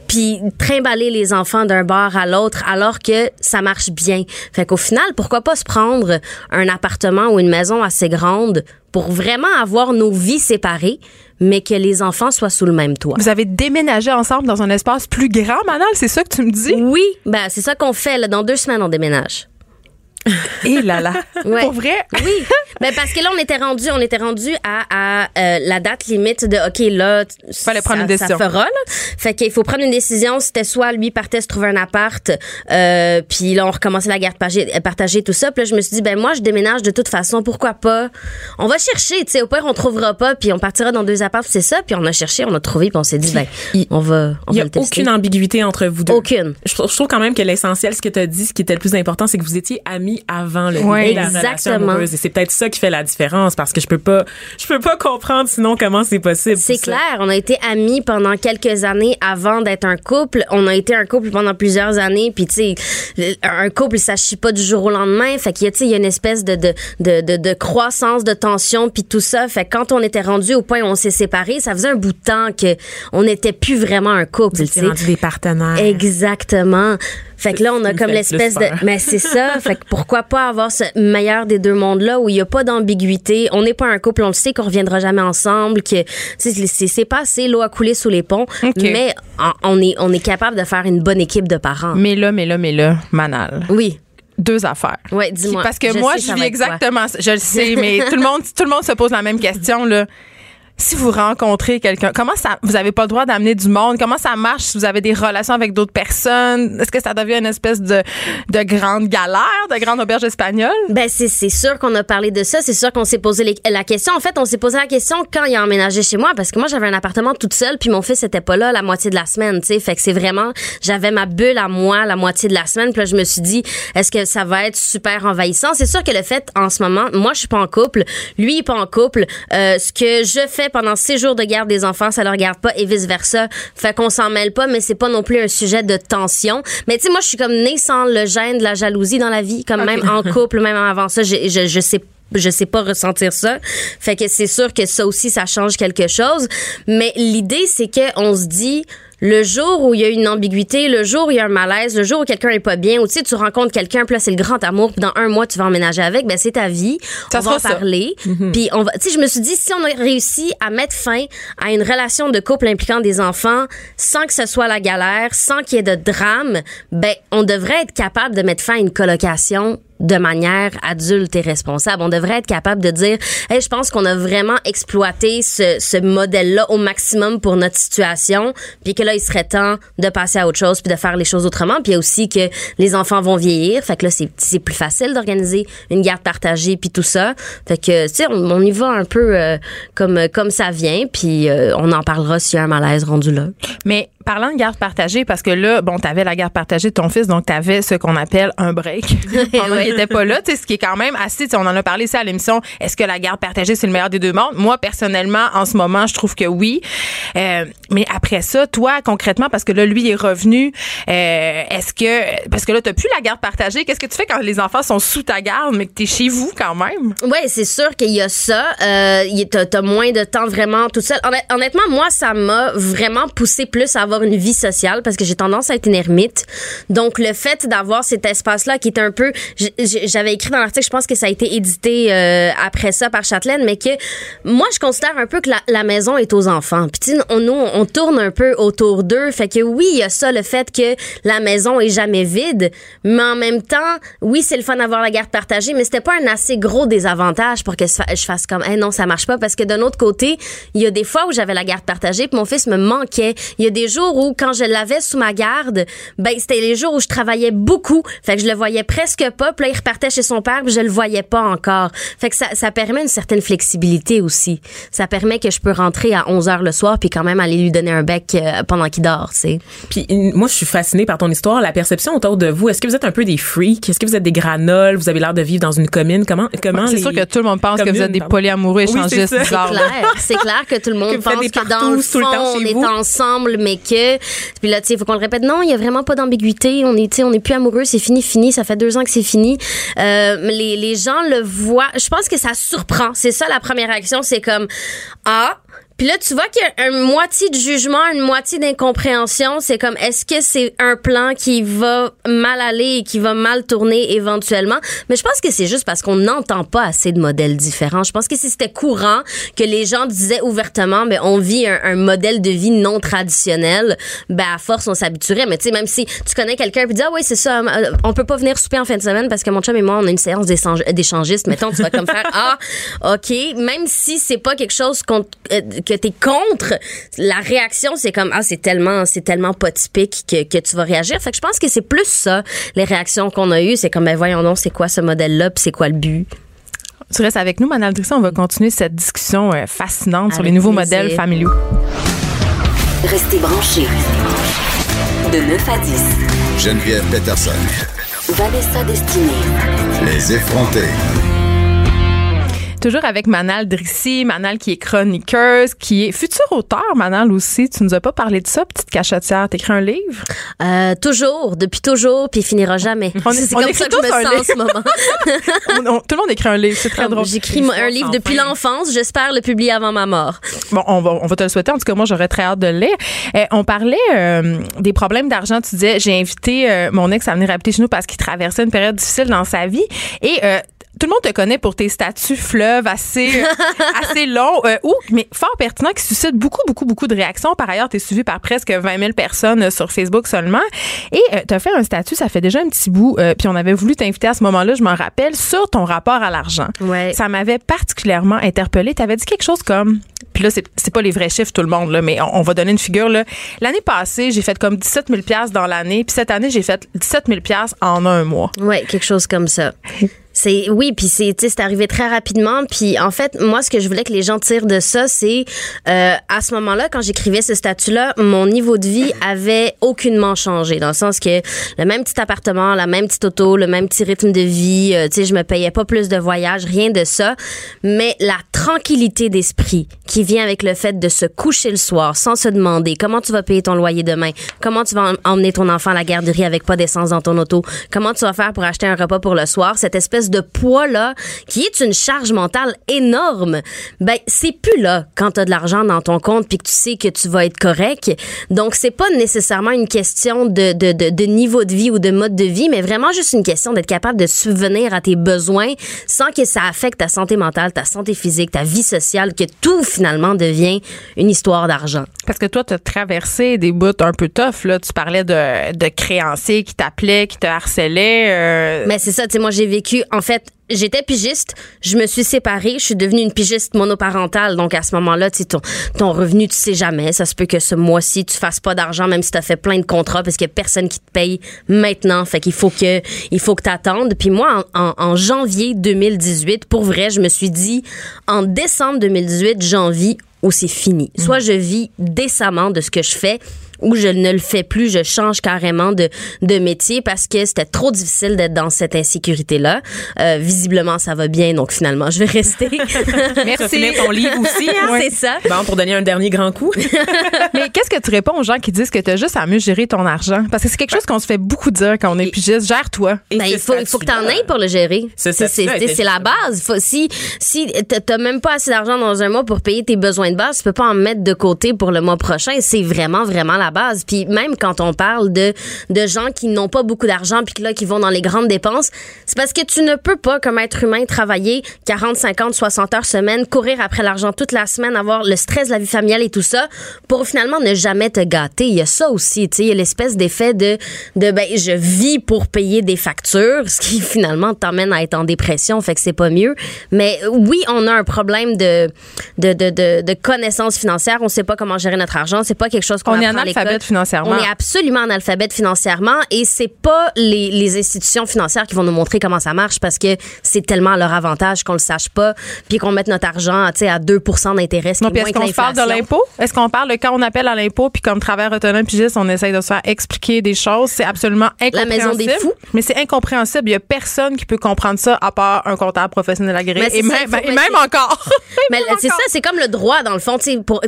puis trimballer les enfants d'un bar à l'autre alors que ça marche bien. Fait qu'au final, pourquoi pas se prendre un appartement ou une maison assez grande pour vraiment avoir nos vies séparées, mais que les enfants soient sous le même toit. Vous avez déménagé ensemble dans un espace plus grand, Manal, c'est ça que tu me dis? Oui, ben c'est ça qu'on fait, là. Dans 2 semaines, on déménage. Et là là, ouais. Pour vrai? Oui, ben parce que là on était rendu à la date limite de OK là, fallait prendre une décision. Ça fera là. Fait qu'il faut prendre une décision. C'était soit lui partait se trouver un appart, puis là on recommençait la garde partagée tout ça. Puis là je me suis dit ben moi je déménage de toute façon, pourquoi pas? On va chercher, tu sais, au pire on trouvera pas, puis on partira dans 2 apparts, c'est ça. Puis on a cherché, on a trouvé, puis on s'est dit ben on va le tester. Il y a aucune ambiguïté entre vous deux. Aucune. Je trouve quand même que l'essentiel, ce que t'as dit, ce qui était le plus important, c'est que vous étiez amis avant le début de la relation amoureuse. Et c'est peut-être ça qui fait la différence, parce que je peux pas comprendre sinon comment c'est possible. C'est clair, on a été amis pendant quelques années avant d'être un couple. On a été un couple pendant plusieurs années, puis tu sais, un couple ça chie pas du jour au lendemain, fait qu'il y a, tu sais, il y a une espèce de croissance de tension puis tout ça. Fait que quand on était rendu au point où on s'est séparés, ça faisait un bout de temps que on n'était plus vraiment un couple, tu sais. On était rendus des partenaires. Exactement. Fait que là, on a comme l'espèce de... Mais c'est ça. Fait que pourquoi pas avoir ce meilleur des deux mondes-là où il n'y a pas d'ambiguïté. On n'est pas un couple. On le sait qu'on reviendra jamais ensemble. Que c'est passé. L'eau a coulé sous les ponts. Okay. Mais on est capable de faire une bonne équipe de parents. Mais là, Manal. Oui. 2 affaires. Oui, dis-moi. Parce que moi, je vis exactement... Je le sais, mais tout le monde se pose la même question, là. Si vous rencontrez quelqu'un, comment ça, vous avez pas le droit d'amener du monde? Comment ça marche si vous avez des relations avec d'autres personnes? Est-ce que ça devient une espèce de grande galère, de grande auberge espagnole? Ben, c'est sûr qu'on a parlé de ça. C'est sûr qu'on s'est posé la question. En fait, on s'est posé la question quand il a emménagé chez moi, parce que moi, j'avais un appartement toute seule, puis mon fils était pas là la moitié de la semaine, tu sais. Fait que c'est vraiment, j'avais ma bulle à moi la moitié de la semaine, puis là, je me suis dit, est-ce que ça va être super envahissant? C'est sûr que le fait, en ce moment, moi, je suis pas en couple. Lui, il est pas en couple. Ce que je fais pendant 6 jours de garde des enfants, ça le regarde pas et vice-versa. Fait qu'on s'en mêle pas, mais c'est pas non plus un sujet de tension. Mais tu sais, moi, je suis comme née sans le gêne de la jalousie dans la vie, comme okay. Même en couple, même avant ça, je sais pas ressentir ça. Fait que c'est sûr que ça aussi, ça change quelque chose. Mais l'idée, c'est qu'on se dit... Le jour où il y a une ambiguïté, le jour où il y a un malaise, le jour où quelqu'un est pas bien, ou tu sais, tu rencontres quelqu'un, puis là, c'est le grand amour, puis dans 1 mois, tu vas emménager avec, ben c'est ta vie. Ça on va en parler. Mm-hmm. Puis on va, tu sais, je me suis dit, si on a réussi à mettre fin à une relation de couple impliquant des enfants, sans que ce soit la galère, sans qu'il y ait de drame, ben on devrait être capable de mettre fin à une colocation de manière adulte et responsable. On devrait être capable de dire, hey, je pense qu'on a vraiment exploité ce modèle-là au maximum pour notre situation, puis que là, il serait temps de passer à autre chose puis de faire les choses autrement. Puis il y a aussi que les enfants vont vieillir, fait que là, c'est plus facile d'organiser une garde partagée puis tout ça. Fait que, tu sais, on y va un peu comme ça vient, puis on en parlera s'il y a un malaise rendu là. Mais Parlant de garde partagée, parce que là, bon, t'avais la garde partagée de ton fils, donc t'avais ce qu'on appelle un break. Pendant qu'il était pas là, tu sais, ce qui est quand même assez, on en a parlé ça à l'émission, est-ce que la garde partagée, c'est le meilleur des deux mondes? Moi, personnellement, en ce moment, je trouve que oui. Mais après ça, toi, concrètement, parce que là, lui, il est revenu, est-ce que, parce que là, t'as plus la garde partagée, qu'est-ce que tu fais quand les enfants sont sous ta garde, mais que t'es chez vous quand même? Ouais, c'est sûr qu'il y a ça. T'as moins de temps vraiment tout seul. Honnêtement, moi, ça m'a vraiment poussé plus à avoir une vie sociale parce que j'ai tendance à être une ermite. Donc, le fait d'avoir cet espace-là qui était un peu... J'avais écrit dans l'article, je pense que ça a été édité après ça par Châtelaine, mais que moi, je considère un peu que la maison est aux enfants. Puis, tu sais, on tourne un peu autour d'eux. Fait que oui, il y a ça, le fait que la maison est jamais vide, mais en même temps, oui, c'est le fun d'avoir la garde partagée, mais c'était pas un assez gros désavantage pour que je fasse comme, hey, non, ça marche pas, parce que d'un autre côté, il y a des fois où j'avais la garde partagée puis mon fils me manquait. Il y a des jours où, quand je l'avais sous ma garde, ben c'était les jours où je travaillais beaucoup, fait que je le voyais presque pas, puis là, il repartait chez son père, puis je le voyais pas encore. Fait que ça permet une certaine flexibilité aussi. Ça permet que je peux rentrer à 11h le soir, puis quand même aller lui donner un bec pendant qu'il dort, tu sais. Puis moi, je suis fascinée par ton histoire, la perception autour de vous. Est-ce que vous êtes un peu des freaks? Est-ce que vous êtes des granoles? Vous avez l'air de vivre dans une commune? Comment c'est sûr que tout le monde pense que vous êtes des polyamoureux échangistes. Oui, c'est clair que tout le monde pense que dans le fond, on est ensemble, mais que puis là, tu sais, il faut qu'on le répète, non, il y a vraiment pas d'ambiguïté, on est plus amoureux, c'est fini, ça fait 2 ans que c'est fini. Les gens le voient, je pense que ça surprend, c'est ça la première réaction, c'est comme ah. Puis là, tu vois qu'il y a une moitié de jugement, une moitié d'incompréhension. C'est comme, est-ce que c'est un plan qui va mal aller et qui va mal tourner éventuellement? Mais je pense que c'est juste parce qu'on n'entend pas assez de modèles différents. Je pense que si c'était courant que les gens disaient ouvertement, ben on vit un modèle de vie non traditionnel, ben à force, on s'habituerait. Mais tu sais, même si tu connais quelqu'un puis dis, ah oui, c'est ça, on peut pas venir souper en fin de semaine parce que mon chum et moi, on a une séance d'échangistes. Mettons, tu vas comme faire, ah, OK. Même si c'est pas quelque chose que t'es contre, la réaction c'est comme, ah, c'est tellement pas typique que tu vas réagir. Fait que je pense que c'est plus ça, les réactions qu'on a eues, c'est comme, ben voyons donc, c'est quoi ce modèle-là puis c'est quoi le but? Tu restes avec nous, Manal Drissi, on va continuer cette discussion fascinante avec sur les nouveaux modèles familiaux. Restez branchés. De 9 à 10. Geneviève Peterson. Vanessa Destinée. Les effrontés. Toujours avec Manal Drissi, Manal qui est chroniqueuse, qui est future auteure, Manal aussi. Tu nous as pas parlé de ça, petite cachotière. T'écris un livre? Toujours, depuis toujours, puis il finira jamais. C'est comme ça que je me sens en ce moment. Tout le monde écrit un livre, c'est très drôle. J'écris un livre depuis l'enfance, j'espère le publier avant ma mort. Bon, on va te le souhaiter. En tout cas, moi, j'aurais très hâte de le lire. On parlait des problèmes d'argent. Tu disais, j'ai invité mon ex à venir habiter chez nous parce qu'il traversait une période difficile dans sa vie. Et tout le monde te connaît pour tes statuts fleuves assez longs, mais fort pertinents, qui suscitent beaucoup de réactions. Par ailleurs, t'es suivi par presque 20 000 personnes sur Facebook seulement. Et t'as fait un statut, ça fait déjà un petit bout, puis on avait voulu t'inviter à ce moment-là, je m'en rappelle, sur ton rapport à l'argent. Ouais. Ça m'avait particulièrement interpellée. T'avais dit quelque chose comme... Puis là, c'est pas les vrais chiffres, tout le monde, là, mais on va donner une figure, là. L'année passée, j'ai fait comme 17 000 $ dans l'année, puis cette année, j'ai fait 17 000 $ en un mois. Oui, quelque chose comme ça. C'est arrivé très rapidement. Puis en fait, moi, ce que je voulais que les gens tirent de ça, c'est à ce moment-là, quand j'écrivais ce statut-là, mon niveau de vie avait aucunement changé, dans le sens que le même petit appartement, la même petite auto, le même petit rythme de vie, je me payais pas plus de voyages, rien de ça. Mais la tranquillité d'esprit qui vient avec le fait de se coucher le soir sans se demander comment tu vas payer ton loyer demain, comment tu vas emmener ton enfant à la garderie avec pas d'essence dans ton auto, comment tu vas faire pour acheter un repas pour le soir, cette espèce de poids-là, qui est une charge mentale énorme, ben c'est plus là quand t'as de l'argent dans ton compte puis que tu sais que tu vas être correct. Donc, c'est pas nécessairement une question de niveau de vie ou de mode de vie, mais vraiment juste une question d'être capable de subvenir à tes besoins sans que ça affecte ta santé mentale, ta santé physique, ta vie sociale, que tout, finalement, devient une histoire d'argent. Parce que toi, t'as traversé des bouts un peu tough, là. Tu parlais de créanciers qui t'appelaient, qui te harcelaient. Mais c'est ça, tu sais, moi, j'ai vécu... En fait, j'étais pigiste, je me suis séparée, je suis devenue une pigiste monoparentale. Donc, à ce moment-là, tu sais, ton revenu, tu sais jamais. Ça se peut que ce mois-ci, tu fasses pas d'argent, même si t'as fait plein de contrats, parce qu'il y a personne qui te paye maintenant. Fait qu'il faut que, t'attendes. Puis moi, en janvier 2018, pour vrai, je me suis dit, en décembre 2018, j'en vis ou c'est fini. Soit je vis décemment de ce que je fais, ou je ne le fais plus, je change carrément de métier parce que c'était trop difficile d'être dans cette insécurité-là. Visiblement, ça va bien, donc finalement, je vais rester. Merci. Tu ton livre aussi. Hein? Ouais. C'est ça. Bon, pour donner un dernier grand coup. Mais qu'est-ce que tu réponds aux gens qui disent que tu as juste à mieux gérer ton argent? Parce que c'est quelque chose qu'on se fait beaucoup dire quand on est pigiste. Gère-toi. Ben, il faut que tu en aies pour le gérer. C'est la base. Si tu n'as même pas assez d'argent dans un mois pour payer tes besoins de base, tu peux pas en mettre de côté pour le mois prochain. C'est vraiment, vraiment la base. Puis même quand on parle de gens qui n'ont pas beaucoup d'argent puis là, qui vont dans les grandes dépenses, c'est parce que tu ne peux pas, comme être humain, travailler 40, 50, 60 heures semaine, courir après l'argent toute la semaine, avoir le stress de la vie familiale et tout ça, pour finalement ne jamais te gâter. Il y a ça aussi, tu sais, il y a l'espèce d'effet de je vis pour payer des factures, ce qui finalement t'emmène à être en dépression, fait que c'est pas mieux. Mais oui, on a un problème de connaissance financière, on sait pas comment gérer notre argent, c'est pas quelque chose qu'on apprend à l'école. On est analphabète financièrement. On est absolument analphabète financièrement et c'est pas les institutions financières qui vont nous montrer comment ça marche parce que c'est tellement à leur avantage qu'on le sache pas puis qu'on mette notre argent, tu sais, à 2% d'intérêt, ce qui est moins que l'inflation. Est-ce qu'on parle de l'impôt? Est-ce qu'on parle quand on appelle à l'impôt puis comme travailleur autonome pigiste, on essaye de se faire expliquer des choses? C'est absolument incompréhensible. La maison des fous. Mais c'est incompréhensible. Il y a personne qui peut comprendre ça à part un comptable professionnel agréé. Et même encore. Mais c'est ça, c'est comme le droit dans le fond.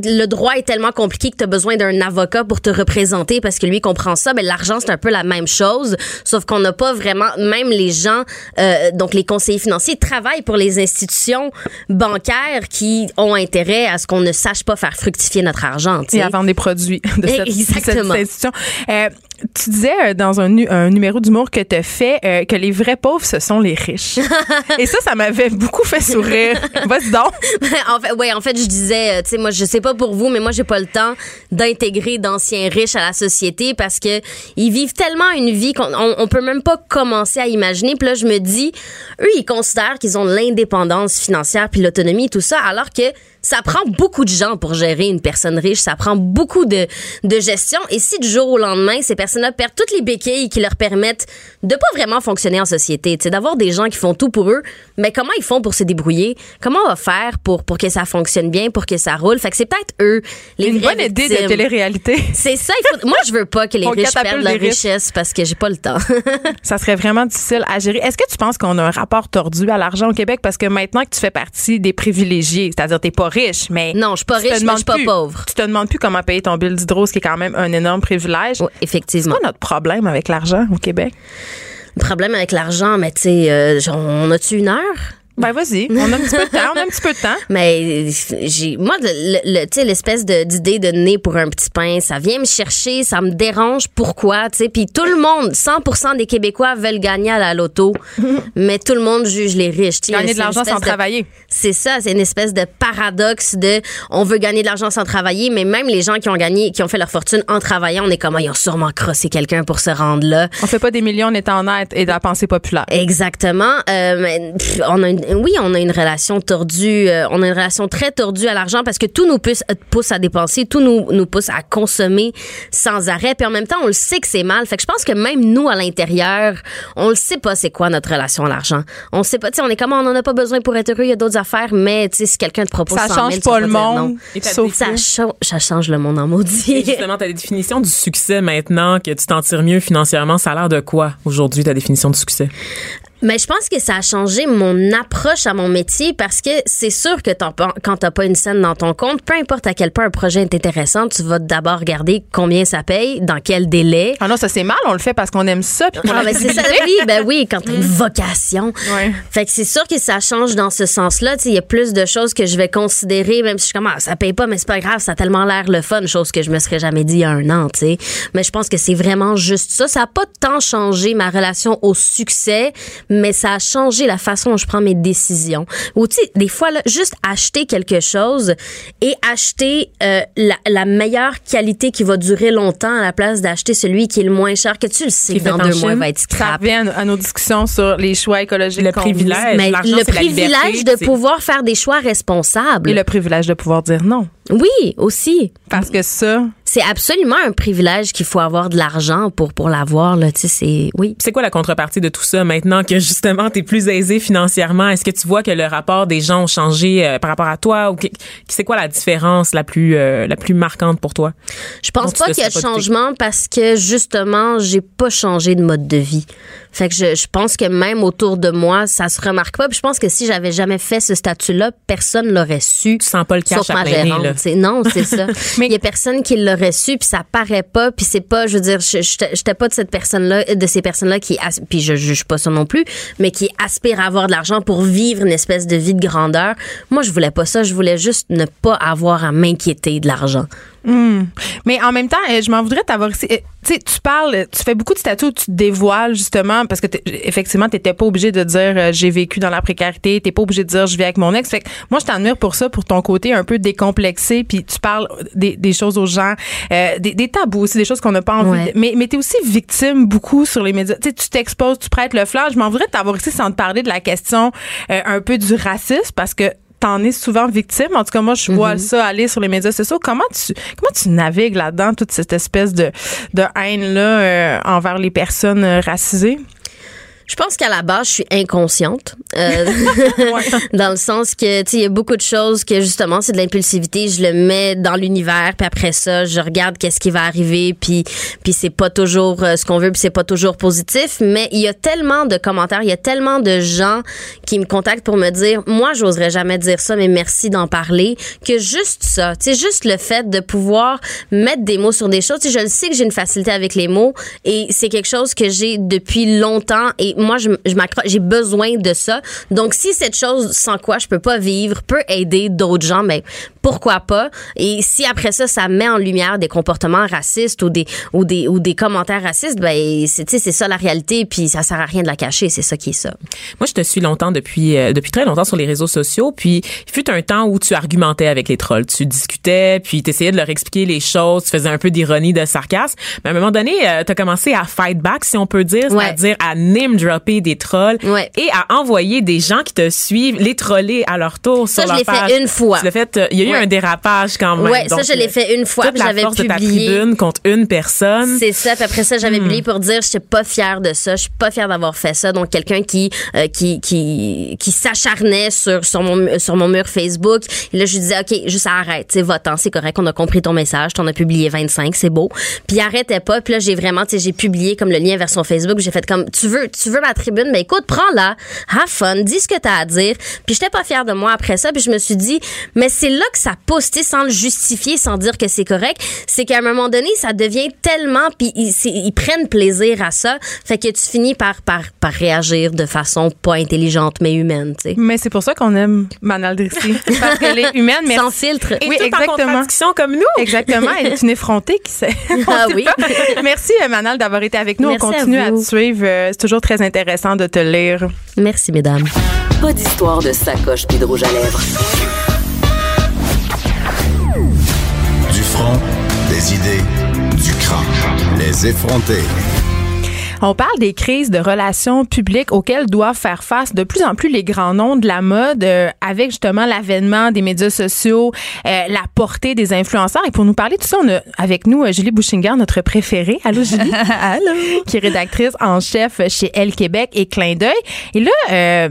Le droit est tellement compliqué que tu as besoin d'un avocat pour te représenter parce que lui comprend ça. Mais l'argent, c'est un peu la même chose, sauf qu'on n'a pas vraiment, même les gens, donc les conseillers financiers travaillent pour les institutions bancaires qui ont intérêt à ce qu'on ne sache pas faire fructifier notre argent. T'sais. Et à vendre des produits de cette institution. Tu disais dans un numéro d'humour que tu as fait que les vrais pauvres, ce sont les riches. Et ça m'avait beaucoup fait sourire. Vas-y donc. En fait, je disais, tu sais, moi, je sais pas pour vous, mais moi, j'ai pas le temps d'intégrer d'anciens riches à la société parce que ils vivent tellement une vie qu'on peut même pas commencer à imaginer. Puis là, je me dis, eux, ils considèrent qu'ils ont l'indépendance financière puis l'autonomie et tout ça, alors que ça prend beaucoup de gens pour gérer une personne riche. Ça prend beaucoup de gestion. Et si du jour au lendemain, ces personnes-là perdent toutes les béquilles qui leur permettent de pas vraiment fonctionner en société, d'avoir des gens qui font tout pour eux, mais comment ils font pour se débrouiller? Comment on va faire pour que ça fonctionne bien, pour que ça roule? Fait que c'est peut-être eux, les une bonne victimes. Idée de télé-réalité. C'est ça. Moi, je veux pas que les riches perdent leur richesse parce que j'ai pas le temps. Ça serait vraiment difficile à gérer. Est-ce que tu penses qu'on a un rapport tordu à l'argent au Québec? Parce que maintenant que tu fais partie des privilégiés, c'est-à-dire t'es pas riche, mais non, je suis pas riche, mais je suis pas pauvre. Tu te demandes plus comment payer ton bill d'hydro, ce qui est quand même un énorme privilège. Oui, effectivement. C'est quoi notre problème avec l'argent au Québec? Le problème avec l'argent, mais tu sais, on a-tu une heure? Ben vas-y, on a un petit peu de temps, Mais moi, tu sais, l'espèce d'idée de nez pour un petit pain, ça vient me chercher, ça me dérange, pourquoi, tu sais. Puis tout le monde, 100% des Québécois veulent gagner à la loto, mais tout le monde juge les riches. Gagner de l'argent sans travailler. C'est ça, c'est une espèce de paradoxe de, on veut gagner de l'argent sans travailler, mais même les gens qui ont fait leur fortune en travaillant, on est comme, ils ont sûrement crossé quelqu'un pour se rendre là. On fait pas des millions en étant honnête et de la pensée populaire. Exactement. Oui, on a une relation tordue, on a une relation très tordue à l'argent parce que tout nous pousse à dépenser, tout nous pousse à consommer sans arrêt. Puis en même temps, on le sait que c'est mal. Fait que je pense que même nous, à l'intérieur, on le sait pas c'est quoi notre relation à l'argent. On sait pas, tu sais, on est comme on en a pas besoin pour être heureux, il y a d'autres affaires, mais tu sais, si quelqu'un te propose 100 000, ça change pas le monde. Ça change le monde en maudit. Justement, ta définition du succès maintenant, que tu t'en tires mieux financièrement, ça a l'air de quoi aujourd'hui, ta définition du succès? Mais je pense que ça a changé mon approche à mon métier parce que c'est sûr que quand t'as pas une scène dans ton compte, peu importe à quel point un projet est intéressant, tu vas d'abord regarder combien ça paye, dans quel délai. Ah non, ça c'est mal, on le fait parce qu'on aime ça. Puis c'est ça, oui, quand t'as une vocation. Ouais. Fait que c'est sûr que ça change dans ce sens-là. Il y a plus de choses que je vais considérer, même si je suis comme, ça paye pas, mais c'est pas grave, ça a tellement l'air le fun, chose que je me serais jamais dit il y a un an, tu sais. Mais je pense que c'est vraiment juste ça. Ça a pas tant changé ma relation au succès, mais ça a changé la façon dont je prends mes décisions. Ou tu sais, des fois, là, juste acheter quelque chose et acheter la meilleure qualité qui va durer longtemps à la place d'acheter celui qui est le moins cher, que tu le sais que dans 2 mois, il va être scrap. Ça revient à nos discussions sur les choix écologiques. Le privilège. Mais le privilège de pouvoir faire des choix responsables. Et le privilège de pouvoir dire non. Oui, aussi. Parce que ça... c'est absolument un privilège qu'il faut avoir de l'argent pour l'avoir, là, tu sais, c'est... Oui. C'est quoi la contrepartie de tout ça maintenant que, justement, t'es plus aisé financièrement? Est-ce que tu vois que le rapport des gens ont changé par rapport à toi? Ou c'est quoi la différence la plus marquante pour toi? Je pense pas qu'il y a de changement parce que, justement, j'ai pas changé de mode de vie. Fait que je pense que même autour de moi, ça se remarque pas. Puis je pense que si j'avais jamais fait ce statut-là, personne l'aurait su. Tu sens pas le cash sauf à ma gérante, là. Non, c'est ça. Mais il y a personne qui l'aurait su, puis ça paraît pas, puis c'est pas, je veux dire, j'étais pas de cette personne-là, de ces personnes-là qui, puis je juge pas ça non plus, mais qui aspirent à avoir de l'argent pour vivre une espèce de vie de grandeur. Moi, je voulais pas ça, je voulais juste ne pas avoir à m'inquiéter de l'argent. Mmh. Mais en même temps, je m'en voudrais t'avoir ici. Tu sais, tu parles, tu fais beaucoup de statuts où tu te dévoiles justement parce que effectivement, t'étais pas obligé de dire j'ai vécu dans la précarité, t'es pas obligé de dire je vis avec mon ex. Fait que moi, je t'admire pour ça, pour ton côté un peu décomplexé, puis tu parles des choses aux gens, des tabous aussi, des choses qu'on n'a pas envie. Ouais. Mais t'es aussi victime beaucoup sur les médias. Tu sais, tu t'exposes, tu prêtes le flanc. Je m'en voudrais t'avoir ici sans te parler de la question un peu du racisme parce que t'en es souvent victime. En tout cas, moi, je vois ça aller sur les médias sociaux. Comment tu navigues là-dedans, toute cette espèce de haine-là envers les personnes racisées? Je pense qu'à la base, je suis inconsciente. Dans le sens que, tu sais, il y a beaucoup de choses que, justement, c'est de l'impulsivité. Je le mets dans l'univers, puis après ça, je regarde qu'est-ce qui va arriver, puis c'est pas toujours ce qu'on veut, puis c'est pas toujours positif. Mais il y a tellement de commentaires, il y a tellement de gens qui me contactent pour me dire, moi, j'oserais jamais dire ça, mais merci d'en parler, que juste ça, tu sais, juste le fait de pouvoir mettre des mots sur des choses. Tu sais, je le sais que j'ai une facilité avec les mots, et c'est quelque chose que j'ai depuis longtemps, et moi, je m'accroche, j'ai besoin de ça. Donc, si cette chose sans quoi je peux pas vivre peut aider d'autres gens, mais pourquoi pas? Et si après ça, ça met en lumière des comportements racistes ou des commentaires racistes, ben, c'est ça la réalité, puis ça sert à rien de la cacher, c'est ça qui est ça. Moi, je te suis longtemps depuis très longtemps sur les réseaux sociaux, puis il fut un temps où tu argumentais avec les trolls, tu discutais, puis t'essayais de leur expliquer les choses, tu faisais un peu d'ironie, de sarcasme, mais à un moment donné, t'as commencé à fight back, si on peut dire, c'est-à-dire à name dropper des trolls et à envoyer des gens qui te suivent, les troller à leur tour sur leur page. Ça, je l'ai fait une fois. Tu l'as fait, il y a eu un dérapage quand même. Oui, ça, je l'ai fait une fois. Toute la force de ta tribune contre une personne. C'est ça. Puis après ça, j'avais publié pour dire, je suis pas fière de ça, je suis pas fière d'avoir fait ça. Donc, quelqu'un qui s'acharnait sur mon mur Facebook. Et là, je lui disais, OK, juste arrête, tu sais, va-t'en, c'est correct, on a compris ton message, t'en as publié 25, c'est beau. Puis, il arrêtait pas. Puis là, j'ai vraiment, tu sais, j'ai publié comme le lien vers son Facebook, j'ai fait comme, tu veux ma tribune, ben écoute, prends-la, have fun, dis ce que t'as à dire. Puis j'étais pas fière de moi après ça, puis je me suis dit, mais c'est là que ça pousse, tu sais, sans le justifier, sans dire que c'est correct, c'est qu'à un moment donné, ça devient tellement, puis ils prennent plaisir à ça, fait que tu finis par réagir de façon pas intelligente, mais humaine, tu sais. Mais c'est pour ça qu'on aime Manal Drissi, parce qu'elle est humaine, mais... sans filtre. Et oui, tout exactement. En contradiction comme nous. Exactement, elle est une effrontée qui sait. Ah oui. Pas. Merci, Manal, d'avoir été avec nous. Merci. On continue à te suivre, c'est toujours très intéressant de te lire. Merci, mesdames. Pas d'histoire de sacoche pis de rouge à lèvres. Du front, des idées, du crâne. Les effrontés. On parle des crises de relations publiques auxquelles doivent faire face de plus en plus les grands noms de la mode avec justement l'avènement des médias sociaux, la portée des influenceurs. Et pour nous parler de tout ça, on a avec nous Julie Buchinger, notre préférée. Allô, Julie. Allô. Qui est rédactrice en chef chez Elle Québec et Clin d'œil. Et là...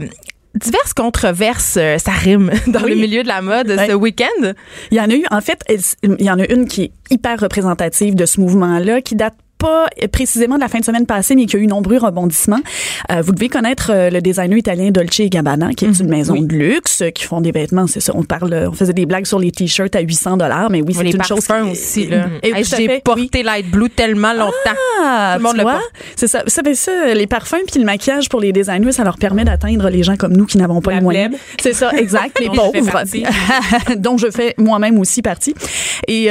diverses controverses, ça rime, dans le milieu de la mode ce week-end. Il y en a eu, en fait, il y en a une qui est hyper représentative de ce mouvement-là, qui date pas précisément de la fin de semaine passée, mais qui a eu nombreux rebondissements. Vous devez connaître le designer italien Dolce & Gabbana, qui est une maison de luxe, qui font des vêtements, c'est ça. On faisait des blagues sur les t-shirts à $800, mais oui, c'est une chose. Les aussi, là. Et j'ai porté Light Blue tellement longtemps. Ah, tout le monde le porte. C'est ça. Ça, ben ça, les parfums puis le maquillage pour les designers, ça leur permet d'atteindre les gens comme nous qui n'avons pas les moyens. C'est ça, exact. Les pauvres. Donc, je fais moi-même aussi partie. Et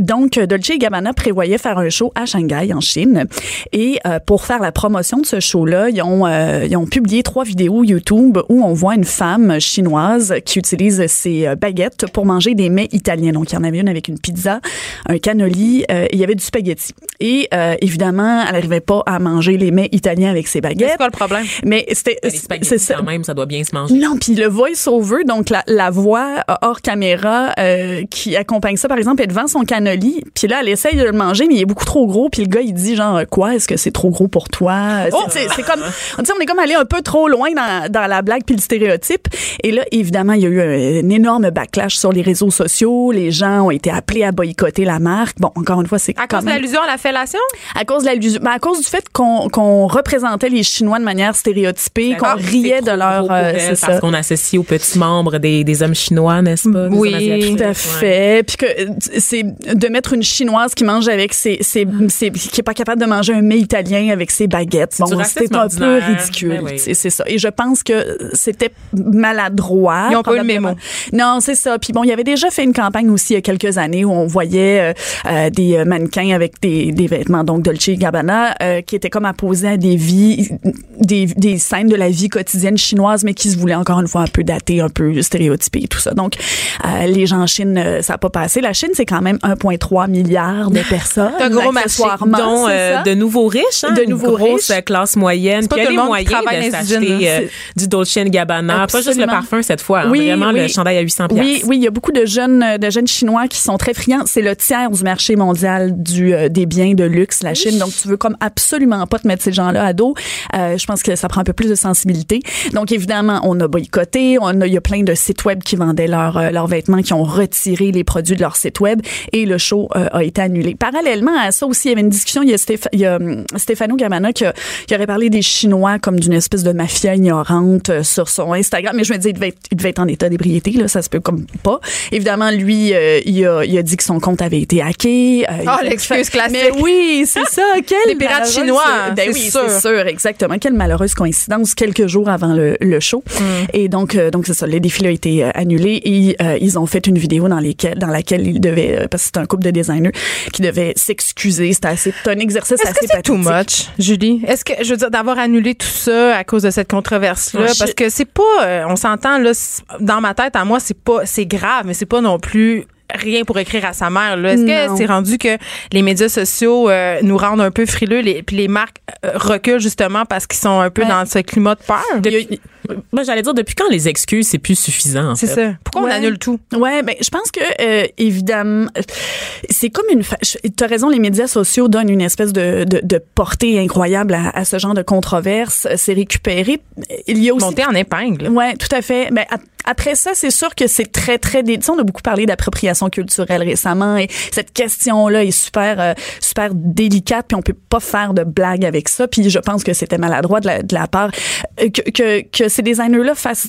donc, Dolce & Gabbana prévoyait faire un show à Shanghai, en Chine. Et pour faire la promotion de ce show-là, ils ont publié 3 vidéos YouTube où on voit une femme chinoise qui utilise ses baguettes pour manger des mets italiens. Donc, il y en avait une avec une pizza, un cannoli, et il y avait du spaghetti. et évidemment, elle n'arrivait pas à manger les mets italiens avec ses baguettes. C'est quoi le problème? Mais c'était... Les spaghettis, c'est ça. Quand même, ça doit bien se manger. Non, puis le voice-over, donc la voix hors caméra qui accompagne ça, par exemple, elle devant son cannoli, puis là, elle essaye de le manger, mais il est beaucoup trop gros, puis le gars, il dit genre, quoi, est-ce que c'est trop gros pour toi? Oh! C'est comme... On est comme allé un peu trop loin dans la blague puis le stéréotype. Et là, évidemment, il y a eu un énorme backlash sur les réseaux sociaux. Les gens ont été appelés à boycotter la marque. Bon, encore une fois, c'est à cause de l'allusion à la fellation? À cause de l'allusion, à cause du fait qu'on représentait les Chinois de manière stéréotypée, qu'on riait de leur... c'est ça. Parce qu'on associe aux petits membres des hommes chinois, n'est-ce pas? Oui, tout à fait. Puis que c'est de mettre une Chinoise qui mange avec ses qui est pas capable de manger un mets italien avec ses baguettes. Bon, c'était un peu ridicule. Oui. C'est ça. Et je pense que c'était maladroit. Ils ont pas eu le mémo. Non, c'est ça. Puis bon, il y avait déjà fait une campagne aussi il y a quelques années où on voyait des mannequins avec des vêtements, donc Dolce & Gabbana, qui étaient comme apposés à des scènes de la vie quotidienne chinoise, mais qui se voulaient encore une fois un peu datées, un peu stéréotypées et tout ça. Donc, les gens en Chine, ça n'a pas passé. La Chine, c'est quand même 1,3 milliard de personnes. Un gros marché, dont de nouveaux riches, hein? De nouveaux riches. Grosse classe moyenne. C'est pas tout le monde qui travaille dans les usines. Du Dolce & Gabbana. Absolument. Pas juste le parfum cette fois. Hein, oui, vraiment, oui. Le chandail à 800$. Oui, oui, il y a beaucoup de jeunes Chinois qui sont très friands. C'est le tiers du marché mondial des biens de luxe, la Chine. Donc, tu veux comme absolument pas te mettre ces gens-là à dos. Je pense que ça prend un peu plus de sensibilité. Donc, évidemment, on a boycotté. Il y a plein de sites web qui vendaient leurs vêtements, qui ont retiré les produits de leur site web et le show a été annulé. Parallèlement à ça aussi, il y avait une discussion. Il y a Stéphano Gabbana qui aurait parlé des Chinois comme d'une espèce de mafia ignorante sur son Instagram. Mais je me dis, il devait être en état d'ébriété, là, ça se peut comme pas. Évidemment, lui, il a dit que son compte avait été hacké. L'excuse classique. Mais oui, c'est ça. Les pirates chinois. Ben oui, c'est sûr, exactement. Quelle malheureuse coïncidence, quelques jours avant le show. Mm. Et donc c'est ça, le défi a été annulé et ils ont fait une vidéo dans laquelle ils devaient, parce que c'est un couple de designers, qui devaient s'excuser. C'était un exercice assez pathétique. Est-ce que c'est pathétique. Too much, Julie? Est-ce que, je veux dire, d'avoir annulé tout ça à cause de cette controverse-là? Parce que c'est pas, on s'entend, là, dans ma tête, à moi, c'est grave, mais c'est pas non plus rien pour écrire à sa mère, là. Est-ce que c'est rendu que les médias sociaux nous rendent un peu frileux, puis les marques reculent justement parce qu'ils sont un peu dans ce climat de peur? Moi, j'allais dire, depuis quand les excuses, c'est plus suffisant, en fait? C'est ça. Pourquoi on annule tout? Ouais, ben, je pense que, évidemment, c'est comme t'as raison, les médias sociaux donnent une espèce de portée incroyable à ce genre de controverse. C'est récupéré. Il y a aussi... Monté en épingle. Ouais, tout à fait. Mais après ça, c'est sûr que c'est très, très... Tu sais, on a beaucoup parlé d'appropriation culturelle récemment et cette question-là est super, super délicate, puis on peut pas faire de blague avec ça. Puis je pense que c'était maladroit de la part que ces designers-là fassent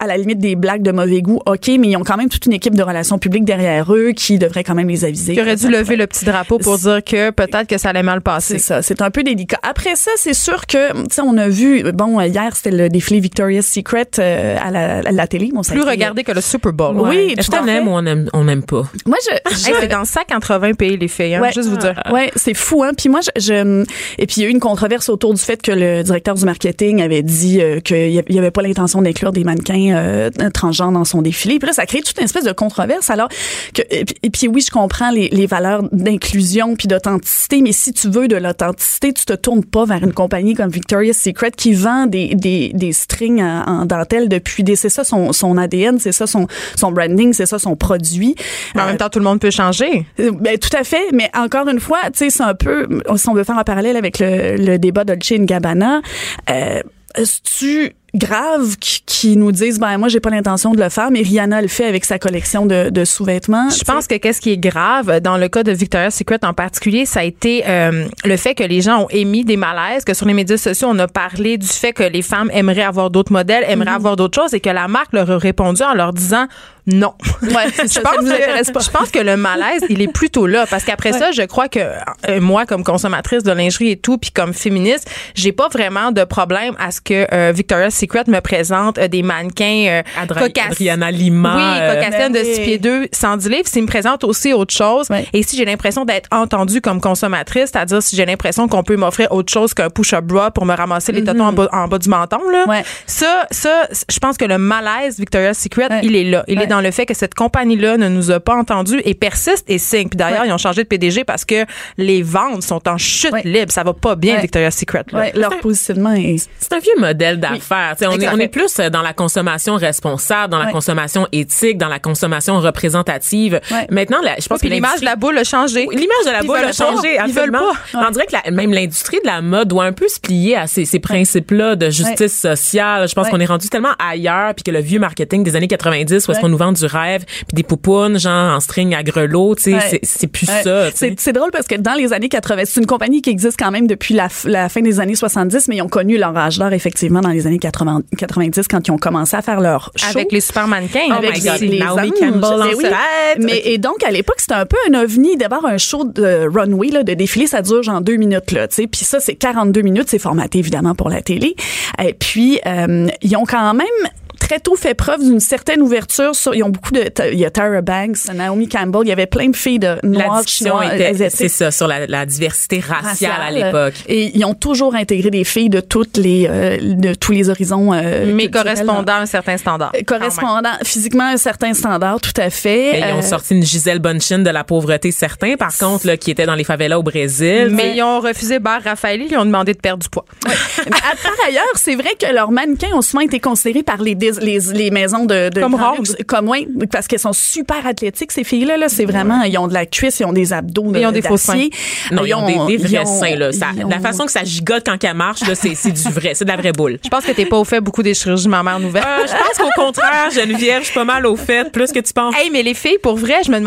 à la limite des blagues de mauvais goût, OK, mais ils ont quand même toute une équipe de relations publiques derrière eux qui devrait quand même les aviser. Qui aurait dû lever le petit drapeau pour dire que peut-être que ça allait mal passer. C'est ça, c'est un peu délicat. Après ça, c'est sûr que, tu sais, on a vu, bon, hier, c'était le défilé Victoria's Secret à la télé. Bon, plus regardé que le Super Bowl. Oui, tout à fait. Est-ce qu'on aime ou on n'aime pas? Moi, c'est dans 180 pays, les filles, hein, juste vous dire. Oui, c'est fou, hein. Puis moi, et puis il y a eu une controverse autour du fait que le directeur du marketing avait dit qu'il n'y avait pas l'intention d'inclure des mannequins transgenre dans son défilé. Puis là, ça crée toute une espèce de controverse. Alors que, et puis oui, je comprends les valeurs d'inclusion puis d'authenticité, mais si tu veux de l'authenticité, tu te tournes pas vers une compagnie comme Victoria's Secret qui vend des strings en dentelle depuis c'est ça son ADN, c'est ça son branding, c'est ça son produit. Mais en même temps, tout le monde peut changer. Ben, tout à fait, mais encore une fois, tu sais, c'est un peu, si on veut faire un parallèle avec le débat Dolce & Gabbana, tu grave qui nous disent moi j'ai pas l'intention de le faire, mais Rihanna le fait avec sa collection de sous-vêtements. Je pense que qu'est-ce qui est grave dans le cas de Victoria's Secret en particulier, ça a été le fait que les gens ont émis des malaises, que sur les médias sociaux on a parlé du fait que les femmes aimeraient avoir d'autres modèles, aimeraient avoir d'autres choses et que la marque leur a répondu en leur disant non. Ouais, je pense que le malaise, il est plutôt là parce qu'après ça, je crois que moi comme consommatrice de lingerie et tout, puis comme féministe, j'ai pas vraiment de problème à ce que Victoria's Secret me présente des mannequins Adriana Lima. Oui, Cocassin de 6 pieds 2, 110 livres. S'ils me présentent aussi autre chose, et si j'ai l'impression d'être entendue comme consommatrice, c'est-à-dire si j'ai l'impression qu'on peut m'offrir autre chose qu'un push-up bra pour me ramasser les totons en bas du menton, là, ça, je pense que le malaise Victoria's Secret, il est là. Il est dans dans le fait que cette compagnie-là ne nous a pas entendus et persiste et signe. Puis d'ailleurs, ils ont changé de PDG parce que les ventes sont en chute libre. Ça va pas bien, Victoria's Secret. Là. Ouais, leur positionnement est... C'est un vieux modèle d'affaires. Oui. On est plus dans la consommation responsable, dans la consommation éthique, dans la consommation représentative. Ouais. Maintenant, je pense que l'image de la boule a changé. Oui, l'image de la boule a changé, absolument. Ils veulent pas. On dirait que même l'industrie de la mode doit un peu se plier à ces principes-là de justice sociale. Je pense qu'on est rendu tellement ailleurs, puis que le vieux marketing des années 90, où est-ce qu'on nous vend du rêve, puis des poupounes, genre en string à grelot, c'est plus ça. C'est drôle parce que dans les années 80, c'est une compagnie qui existe quand même depuis la fin des années 70, mais ils ont connu leur âge d'or effectivement dans les années 90 quand ils ont commencé à faire leur show. Avec les super mannequins. Oh my God, Naomi Campbell en tête. Et donc, à l'époque, c'était un peu un ovni d'avoir un show de runway, là, de défilé, ça dure genre 2 minutes, là, tu sais. Puis ça, c'est 42 minutes, c'est formaté évidemment pour la télé. Et puis, ils ont quand même très tôt fait preuve d'une certaine ouverture sur, ils ont beaucoup de, il y a Tara Banks, Naomi Campbell, il y avait plein de filles de noirs, chinois, était, c'est ça, sur la diversité raciale à l'époque. Et ils ont toujours intégré des filles de de tous les horizons, mais correspondant à un certain standard. Correspondant physiquement à un certain standard, tout à fait. Mais ils ont sorti une Gisèle Bundchen de la pauvreté, certains, par contre, là, qui était dans les favelas au Brésil. Mais ils ont refusé Bar Raffaelli, ils ont demandé de perdre du poids. Ouais. Par ailleurs, c'est vrai que leurs mannequins ont souvent été considérés par les maisons de comme rondes, parce qu'elles sont super athlétiques, ces filles là, c'est vraiment, ils ont de la cuisse, ils ont des abdos, ils ont des faux seins. Non, ils ont des vrais seins là, la façon que ça gigote quand qu'elle marche là, c'est du vrai, c'est de la vraie boule. Je pense que t'es pas au fait beaucoup des chirurgies mammaires nouvelles. Je pense qu'au contraire, Geneviève, je suis pas mal au fait, plus que tu penses. Hey, mais les filles, pour vrai, je me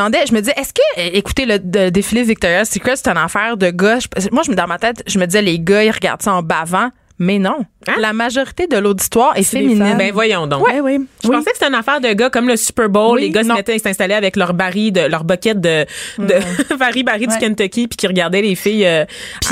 disais est-ce que écoutez le défilé Victoria's Secret, c'est une affaire de gars. Moi, dans ma tête, je me disais les gars, ils regardent ça en bavant. Mais non. Hein? La majorité de l'auditoire est féminine. Ben voyons donc. Ouais. Oui. Je pensais que c'était une affaire de gars comme le Super Bowl. Oui, les gars s'installaient avec leur bucket de Barry du Kentucky, puis qui regardaient les filles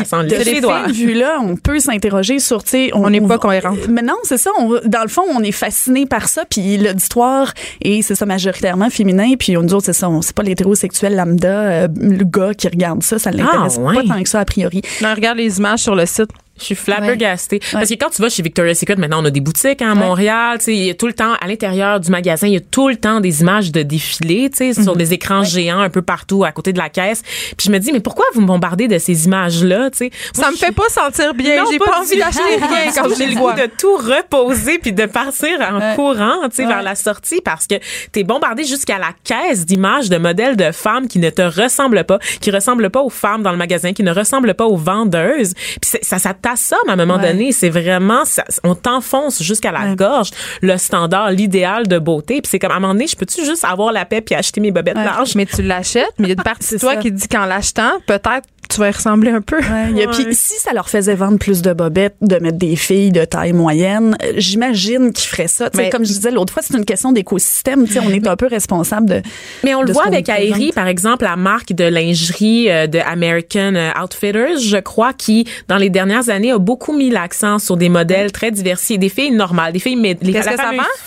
sans le les doigts. De vue-là, on peut s'interroger sur, tu sais... On n'est pas cohérent. Mais non, c'est ça. Dans le fond, on est fasciné par ça, puis l'auditoire est, c'est ça, majoritairement féminin, puis nous autres, c'est ça, c'est pas l'hétérosexuel lambda, le gars qui regarde ça, ça ne l'intéresse pas tant que ça, a priori. Non, regarde les images sur le site. Je suis flabbergastée. Ouais. Parce que quand tu vas chez Victoria's Secret, maintenant, on a des boutiques à Montréal. Tu sais, il y a tout le temps, à l'intérieur du magasin, il y a tout le temps des images de défilés, tu sais, sur des écrans géants un peu partout à côté de la caisse. Puis je me dis, mais pourquoi vous me bombardez de ces images-là, tu sais? Ça me fait pas sentir bien. J'ai pas envie d'acheter rien quand j'ai le goût de tout reposer puis de partir en courant, tu sais, vers la sortie, parce que t'es bombardé jusqu'à la caisse d'images de modèles de femmes qui ne te ressemblent pas, qui ressemblent pas aux femmes dans le magasin, qui ne ressemblent pas aux vendeuses. Puis ça s'attaque à ça, à un moment donné, c'est vraiment ça, on t'enfonce jusqu'à la gorge le standard, l'idéal de beauté, puis c'est comme, à un moment donné, je peux-tu juste avoir la paix puis acheter mes bobettes larges? Mais tu l'achètes, mais il y a une partie de toi qui dit qu'en l'achetant, peut-être tu vas y ressembler un peu. Puis si ça leur faisait vendre plus de bobettes, de mettre des filles de taille moyenne, j'imagine qu'ils feraient ça. Mais, comme je disais l'autre fois, c'est une question d'écosystème. On est un peu responsable de... Mais on le voit avec Aerie, par exemple, la marque de lingerie de American Outfitters, je crois, qui, dans les dernières années, a beaucoup mis l'accent sur des modèles très diversifiés, des filles normales, des filles...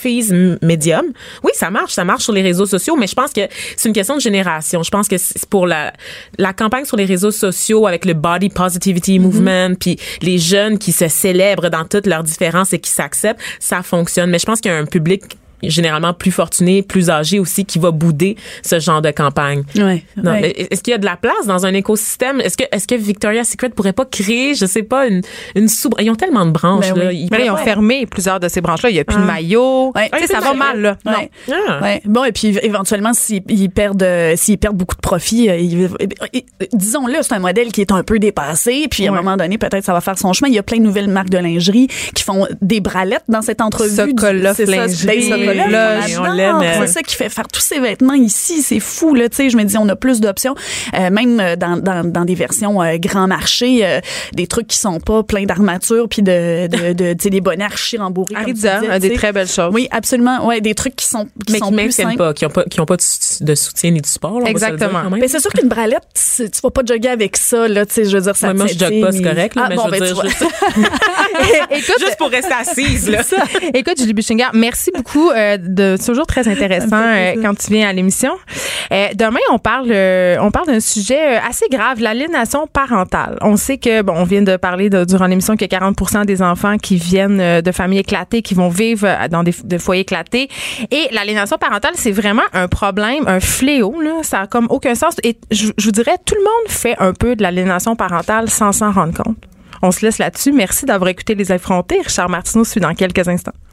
filles médium. Oui, ça marche sur les réseaux sociaux, mais je pense que c'est une question de génération. Je pense que c'est pour la campagne sur les réseaux sociaux, avec le body positivity movement, puis les jeunes qui se célèbrent dans toutes leurs différences et qui s'acceptent, ça fonctionne. Mais je pense qu'il y a un public généralement plus fortuné, plus âgé aussi, qui va bouder ce genre de campagne. Est-ce qu'il y a de la place dans un écosystème? Est-ce que Victoria's Secret pourrait pas créer, je sais pas, une sous... Ils ont tellement de branches. Ils ont fermé plusieurs de ces branches-là. Il n'y a plus de maillots. Ça va mal, là. Ouais. Non. Ah. Ouais. Bon, et puis éventuellement, s'ils perdent beaucoup de profits, disons-le, c'est un modèle qui est un peu dépassé, puis à un moment donné, peut-être ça va faire son chemin. Il y a plein de nouvelles marques de lingerie qui font des bralettes dans cette entrevue. C'est ça qui fait faire tous ces vêtements ici, c'est fou là. Tu sais, je me dis, on a plus d'options, même dans des versions grand marché, des trucs qui sont pas pleins d'armature puis de tu sais, des bonnets archi rembourrés. Arisa, des très belles choses. Oui, absolument. Ouais, des trucs qui sont plus simples, qui ont pas de soutien ni de support. Là, exactement. Mais c'est sûr qu'une bralette, tu vas pas jogger avec ça là. Tu sais, je veux dire, ça. Moi, je jogue pas, c'est correct. Là, mais je veux dire, juste pour rester assise là. Écoute, Julie Buchinger, merci beaucoup. C'est toujours très intéressant quand tu viens à l'émission. Demain, on parle d'un sujet assez grave, l'aliénation parentale. On sait que, bon, on vient de parler durant l'émission que 40% des enfants qui viennent de familles éclatées, qui vont vivre dans des foyers éclatés. Et l'aliénation parentale, c'est vraiment un problème, un fléau, là. Ça n'a comme aucun sens. Et je vous dirais, tout le monde fait un peu de l'aliénation parentale sans s'en rendre compte. On se laisse là-dessus. Merci d'avoir écouté Les Effrontés. Richard Martineau suit dans quelques instants.